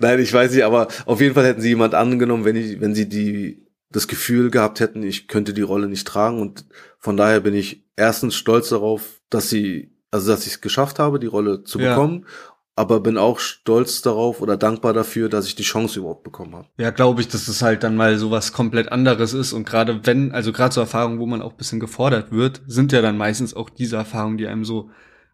Nein, ich weiß nicht, aber auf jeden Fall hätten sie jemand angenommen, wenn ich, wenn sie die das Gefühl gehabt hätten, ich könnte die Rolle nicht tragen. Und von daher bin ich erstens stolz darauf, dass sie, also dass ich es geschafft habe, die Rolle zu ja. bekommen. Aber bin auch stolz darauf oder dankbar dafür, dass ich die Chance überhaupt bekommen habe. Ja, glaube ich, dass es halt dann mal sowas komplett anderes ist. Und gerade wenn, also gerade so Erfahrungen, wo man auch ein bisschen gefordert wird, sind ja dann meistens auch diese Erfahrungen, die einem so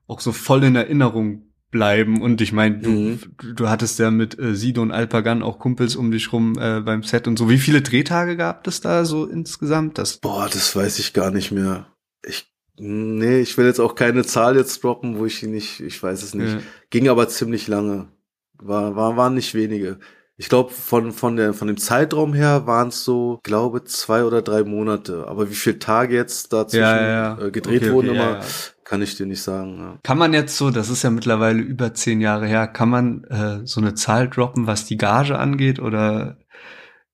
auch so voll in Erinnerung bleiben. Und ich meine, du, mhm. du hattest ja mit äh, Sido und Alpagan auch Kumpels um dich rum äh, beim Set und so. Wie viele Drehtage gab es da so insgesamt? Das Boah, das weiß ich gar nicht mehr. Ich Nee, ich will jetzt auch keine Zahl jetzt droppen, wo ich nicht, ich weiß es nicht. Ja. Ging aber ziemlich lange. War, war, waren nicht wenige. Ich glaube, von, von der, von dem Zeitraum her waren es so, glaube, zwei oder drei Monate. Aber wie viele Tage jetzt dazwischen ja, ja. gedreht okay, wurden okay, immer, ja, ja. kann ich dir nicht sagen. Ja. Kann man jetzt so, das ist ja mittlerweile über zehn Jahre her, kann man äh, so eine Zahl droppen, was die Gage angeht oder?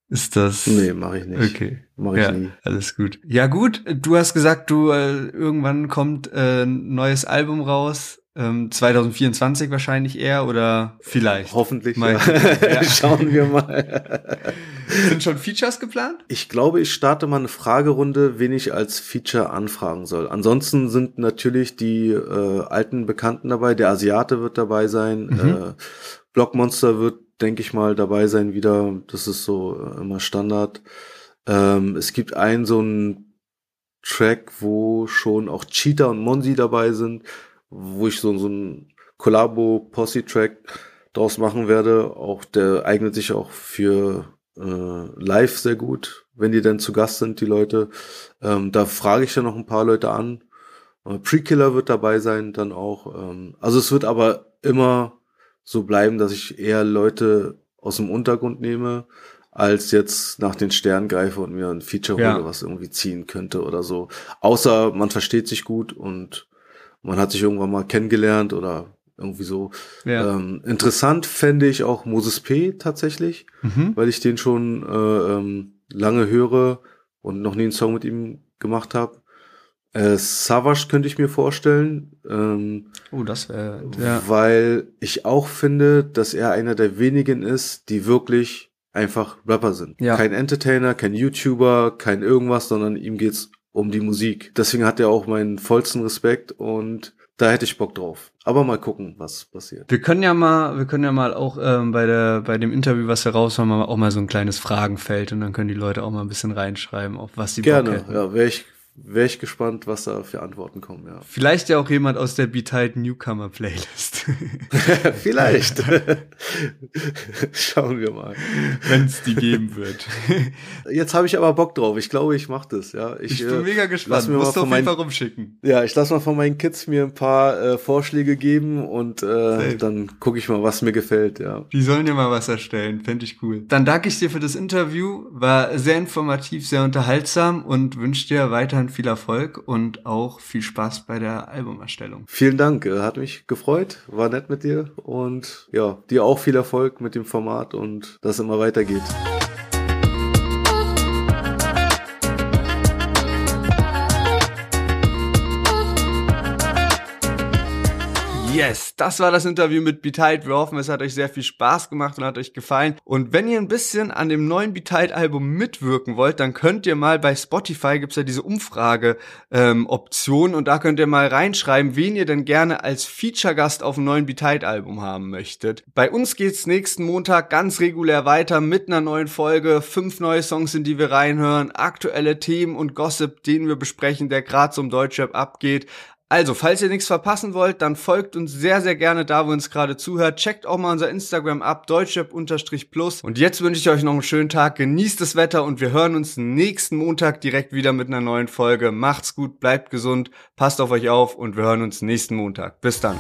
Ist das? Nee, mache ich nicht. Okay. Mach ich ja, nie. Alles gut. Ja gut, du hast gesagt, du äh, irgendwann kommt äh, ein neues Album raus, ähm, zwanzig vierundzwanzig wahrscheinlich eher oder vielleicht. Hoffentlich. Ja. Ja. Schauen wir mal. Sind schon Features geplant? Ich glaube, ich starte mal eine Fragerunde, wen ich als Feature anfragen soll. Ansonsten sind natürlich die äh, alten Bekannten dabei. Der Asiate wird dabei sein. Mhm. Äh, Blockmonster wird, denke ich mal, dabei sein wieder. Das ist so immer Standard. Ähm, es gibt einen so einen Track, wo schon auch Cheeta und Monsi dabei sind, wo ich so, so einen Collabo-Posse-Track draus machen werde. Auch der eignet sich auch für äh, live sehr gut, wenn die dann zu Gast sind, die Leute. Ähm, da frage ich dann noch ein paar Leute an. Äh, Pre-Killer wird dabei sein dann auch. Ähm, also es wird aber immer so bleiben, dass ich eher Leute aus dem Untergrund nehme, als jetzt nach den Sternen greife und mir ein Feature hole, ja. was irgendwie ziehen könnte oder so. Außer man versteht sich gut und man hat sich irgendwann mal kennengelernt oder irgendwie so. Ja. Ähm, interessant fände ich auch Moses P. tatsächlich, mhm. weil ich den schon äh, ähm, lange höre und noch nie einen Song mit ihm gemacht habe. Äh, Savage könnte ich mir vorstellen. Ähm, oh, das wäre... Ja. Weil ich auch finde, dass er einer der wenigen ist, die wirklich einfach Rapper sind. Ja. Kein Entertainer, kein YouTuber, kein irgendwas, sondern ihm geht's um die Musik. Deswegen hat er auch meinen vollsten Respekt und da hätte ich Bock drauf. Aber mal gucken, was passiert. Wir können ja mal, wir können ja mal auch ähm, bei der, bei dem Interview, was wir raushauen, auch mal so ein kleines Fragenfeld und dann können die Leute auch mal ein bisschen reinschreiben, auf was sie Bock hätten. Gerne, ja, wäre ich, wär ich gespannt, was da für Antworten kommen, ja. Vielleicht ja auch jemand aus der B-Tight Newcomer Playlist. Vielleicht. Schauen wir mal. Wenn es die geben wird. Jetzt habe ich aber Bock drauf. Ich glaube, ich mache das, ja. Ich, ich bin äh, mega gespannt. Du musst auf jeden Fall rumschicken. Ja, ich lasse mal von meinen Kids mir ein paar äh, Vorschläge geben und äh, dann gucke ich mal, was mir gefällt, ja. Die sollen dir mal was erstellen. Fände ich cool. Dann danke ich dir für das Interview. War sehr informativ, sehr unterhaltsam und wünsche dir weiterhin viel Erfolg und auch viel Spaß bei der Albumerstellung. Vielen Dank, hat mich gefreut, war nett mit dir und ja, dir auch viel Erfolg mit dem Format und dass es immer weitergeht. Yes, das war das Interview mit B-Tight. Wir hoffen, es hat euch sehr viel Spaß gemacht und hat euch gefallen. Und wenn ihr ein bisschen an dem neuen B-Tight-Album mitwirken wollt, dann könnt ihr mal bei Spotify, gibt's ja diese Umfrage-Option ähm, und da könnt ihr mal reinschreiben, wen ihr denn gerne als Feature-Gast auf dem neuen B-Tight-Album haben möchtet. Bei uns geht's nächsten Montag ganz regulär weiter mit einer neuen Folge. Fünf neue Songs, in die wir reinhören, aktuelle Themen und Gossip, den wir besprechen, der gerade zum Deutschrap abgeht. Also, falls ihr nichts verpassen wollt, dann folgt uns sehr, sehr gerne da, wo ihr uns gerade zuhört. Checkt auch mal unser Instagram ab, deutschrap-plus. Und jetzt wünsche ich euch noch einen schönen Tag, genießt das Wetter und wir hören uns nächsten Montag direkt wieder mit einer neuen Folge. Macht's gut, bleibt gesund, passt auf euch auf und wir hören uns nächsten Montag. Bis dann.